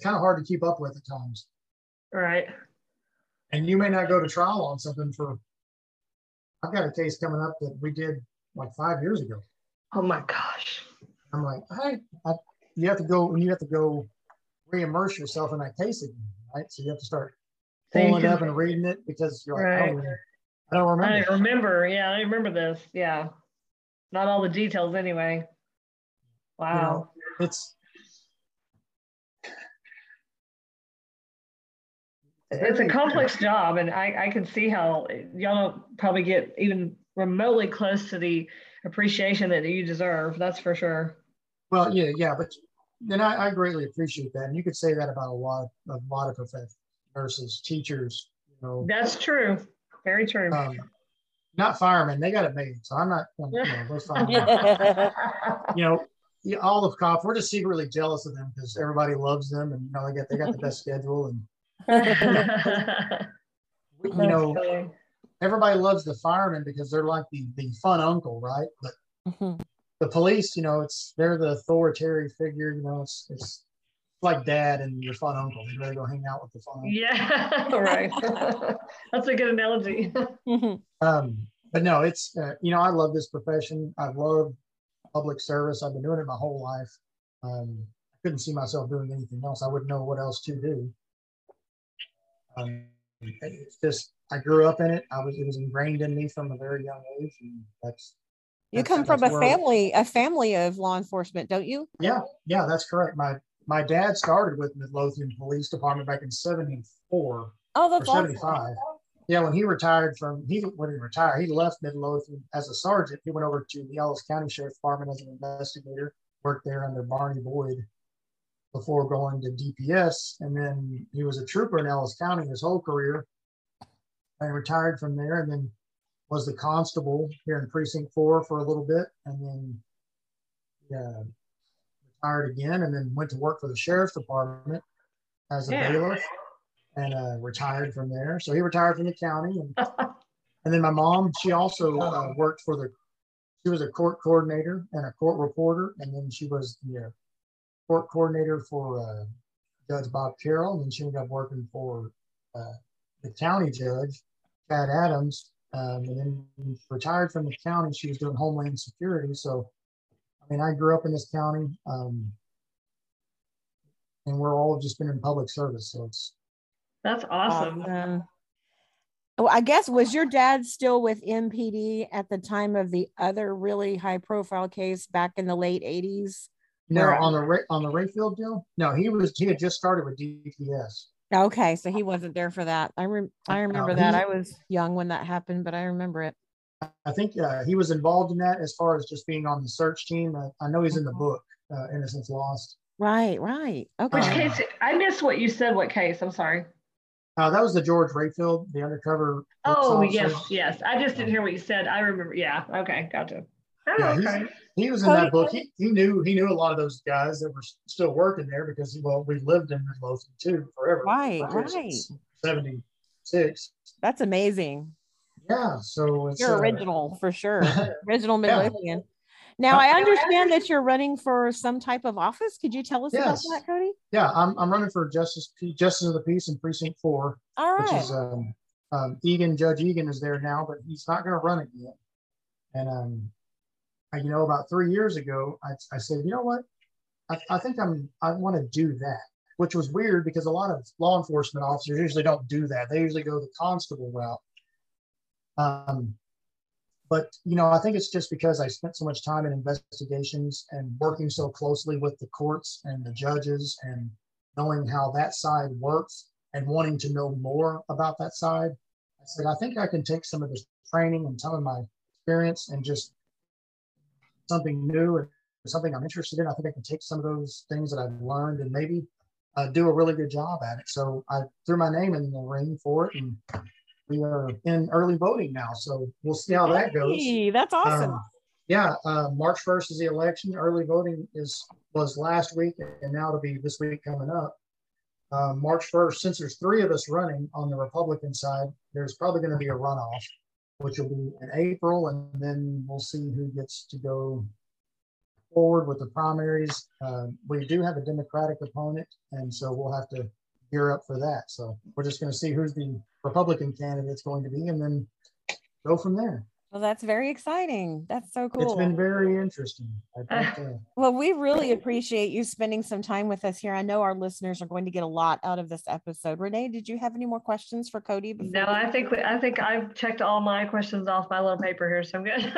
kind of hard to keep up with at times. Right. And you may not go to trial on something for, I've got a case coming up that we did like 5 years ago. Oh my gosh. I'm like, you have to go, and you have to go re-immerse yourself in that case again, right? So you have to start pulling it up and reading it because you're like, right. I don't remember. I remember this. Yeah. Not all the details anyway. Wow. It's a complex job, and I can see how y'all don't probably get even remotely close to the appreciation that you deserve. That's for sure. Well, yeah, but then I greatly appreciate that, and you could say that about a lot of professionals, nurses, teachers. That's true. Very true. Not firemen; they got it made. So I'm not. Those firemen. All the cops. We're just secretly jealous of them because everybody loves them, and they got the best schedule and. That's funny. everybody loves the firemen because they're like the fun uncle, right? But the police, you know, they're the authoritarian figure, you know, it's like dad and your fun uncle. You better go hang out with the fun uncle. Yeah, right. That's a good analogy. But no, it's, you know, I love this profession. I love public service. I've been doing it my whole life. I couldn't see myself doing anything else. I wouldn't know what else to do. It's just, I grew up in it. It was ingrained in me from a very young age. And you come from a family of law enforcement, don't you? Yeah, that's correct. My dad started with Midlothian Police Department back in 74. Oh, that's awesome. 75. Yeah, when he retired he left Midlothian as a sergeant. He went over to the Ellis County Sheriff's Department as an investigator, worked there under Barney Boyd before going to DPS. And then he was a trooper in Ellis County his whole career and retired from there, and then was the constable here in Precinct 4 for a little bit, and then retired again, and then went to work for the Sheriff's Department as a bailiff, and retired from there. So he retired from the county, and then my mom, she also worked for she was a court coordinator and a court reporter, and then she was the court coordinator for Judge Bob Carroll, and then she ended up working for the county judge, Chad Adams, and then retired from the county. She was doing Homeland Security. So, I mean, I grew up in this county, and we're all just been in public service. So that's awesome. Well, I guess, was your dad still with MPD at the time of the other really high profile case back in the late 80s? No, on the Rayfield deal? No, he had just started with DPS. Okay, so he wasn't there for that. I remember that. I was young when that happened, but I remember it. I think he was involved in that as far as just being on the search team. I know he's in the book, Innocence Lost. Right. Okay. Which case? I missed what you said. What case? I'm sorry. That was the George Rayfield, the undercover. Oh, yes. I just didn't hear what you said. I remember. Yeah. Okay. Gotcha. Oh, yeah, okay. He was in that book. He knew a lot of those guys that were still working there because, well, we lived in Midlothian too forever. Right. 76. That's amazing. Yeah. So it's you're original for sure. Original Midlothian. Yeah. Now I understand that you're running for some type of office. Could you tell us about that, Cody? Yeah, I'm running for Justice of the Peace in Precinct 4. All right. Which is Egan. Judge Egan is there now, but he's not going to run it yet. And you know, about 3 years ago, I said, you know what? I think I want to do that, which was weird because a lot of law enforcement officers usually don't do that. They usually go the constable route. But, you know, I think it's just because I spent so much time in investigations and working so closely with the courts and the judges and knowing how that side works and wanting to know more about that side. I said, I think I can take some of this training and some of my experience and just something new and something I'm interested in. I think I can take some of those things that I've learned and maybe do a really good job at it. So I threw my name in the ring for it, and we are in early voting now. So we'll see how that goes. That's awesome. March 1st is the election. Early voting was last week, and now it'll be this week coming up. March 1st, since there's three of us running on the Republican side, there's probably going to be a runoff, which will be in April, and then we'll see who gets to go forward with the primaries. We do have a Democratic opponent, and so we'll have to gear up for that. So we're just going to see who's the Republican candidate's going to be, and then go from there. Well, that's very exciting. That's so cool. It's been very interesting. I think, well, we really appreciate you spending some time with us here. I know our listeners are going to get a lot out of this episode. Renee, did you have any more questions for Cody? No, I think I've checked all my questions off my little paper here, so I'm good.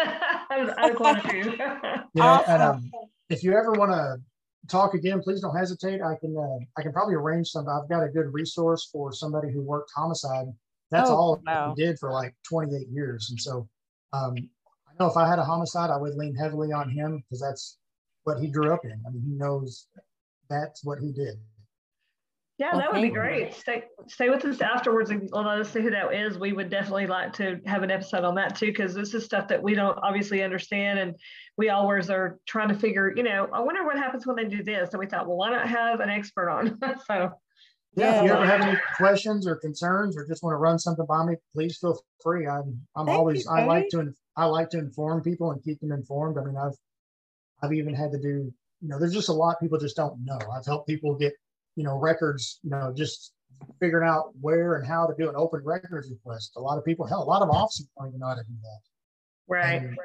I'm glad to. If you ever want to talk again, please don't hesitate. I can probably arrange something. I've got a good resource for somebody who worked homicide. That's all we did for like 28 years, and so. I know if I had a homicide, I would lean heavily on him because that's what he grew up in. I mean, he knows that's what he did. Yeah, that would be great. Stay with us afterwards and let us see who that is. We would definitely like to have an episode on that too, because this is stuff that we don't obviously understand, and we always are trying to figure, you know, I wonder what happens when they do this. And we thought, well, why not have an expert on? So Yeah, if you ever have any questions or concerns or just want to run something by me, please feel free. I like to inform people and keep them informed. I mean, I've even had to do, you know, there's just a lot people just don't know. I've helped people get, you know, records, you know, just figuring out where and how to do an open records request. A lot of people, hell, a lot of officers don't even know how to do that. Right.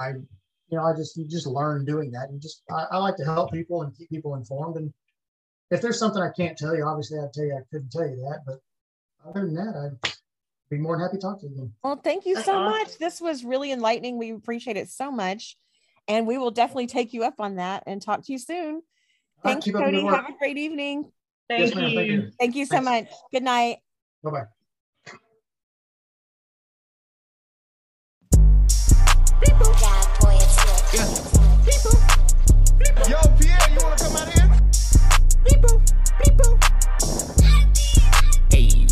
And you just learn doing that, and just I like to help people and keep people informed. And if there's something I can't tell you, obviously I'd tell you I couldn't tell you that. But other than that, I'd be more than happy to talk to you. Well, thank you so much. This was really enlightening. We appreciate it so much. And we will definitely take you up on that and talk to you soon. Thank you, Cody. Have a great evening. Thank you. Thank you so much. Good night. Bye-bye. Yo, Pierre, you want to come out here? People, people. Hey.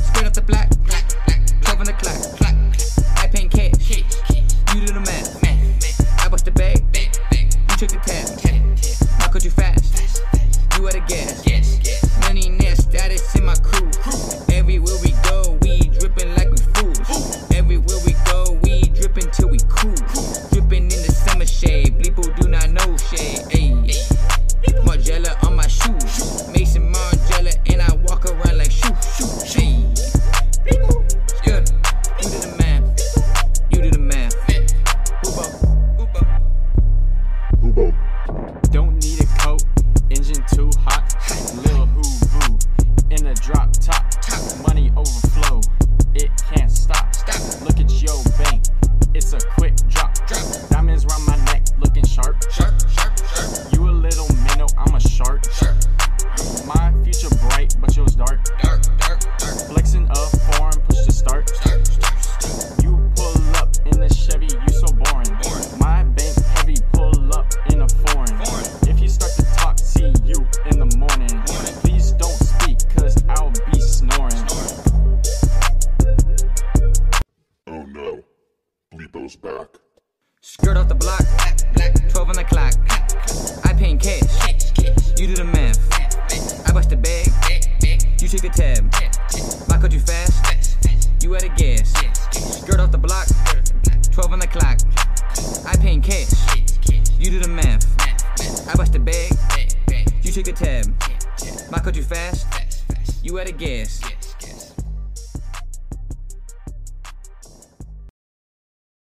Straight up the block, 12 the clock, clock. I paying cash, you do the math. I bust the bag, you took the tab. How could you fast? You at a gas. Money nest, that is in my crew. Everywhere we go, we dripping like we fools. Everywhere we go, we dripping till we cool. Dripping in the summer shade, Bleepo do not know shade. Ayy. Margiela on my shoes, Mason Margiela, and I walk around like shoot. Hey, good. You do the math. You do the math. Boobo. Don't need a coat. Engine too hot. Lil hoo-boo in a drop top. Money overflow. It can't stop. Look at your bank. It's a quick drop. Diamonds round my neck, looking sharp. You a little minnow, I'm a shark. My future bright, but yours dark. Flexing a foreign, push to start. You pull up in the Chevy, you so boring. My bank heavy, pull up in a foreign. If you start to talk, see you in the morning. Please don't speak, cause I'll be snoring. Oh no, Bleepo's back. Skirt off the block, 12 on the clock. I paying cash, you do the math. I bust the bag, you take the tab. Why could you fast? You at a gas. Skirt off the block, 12 on the clock. I paying cash, you do the math. I bust the bag, you take the tab. Why could you fast? You at a gas.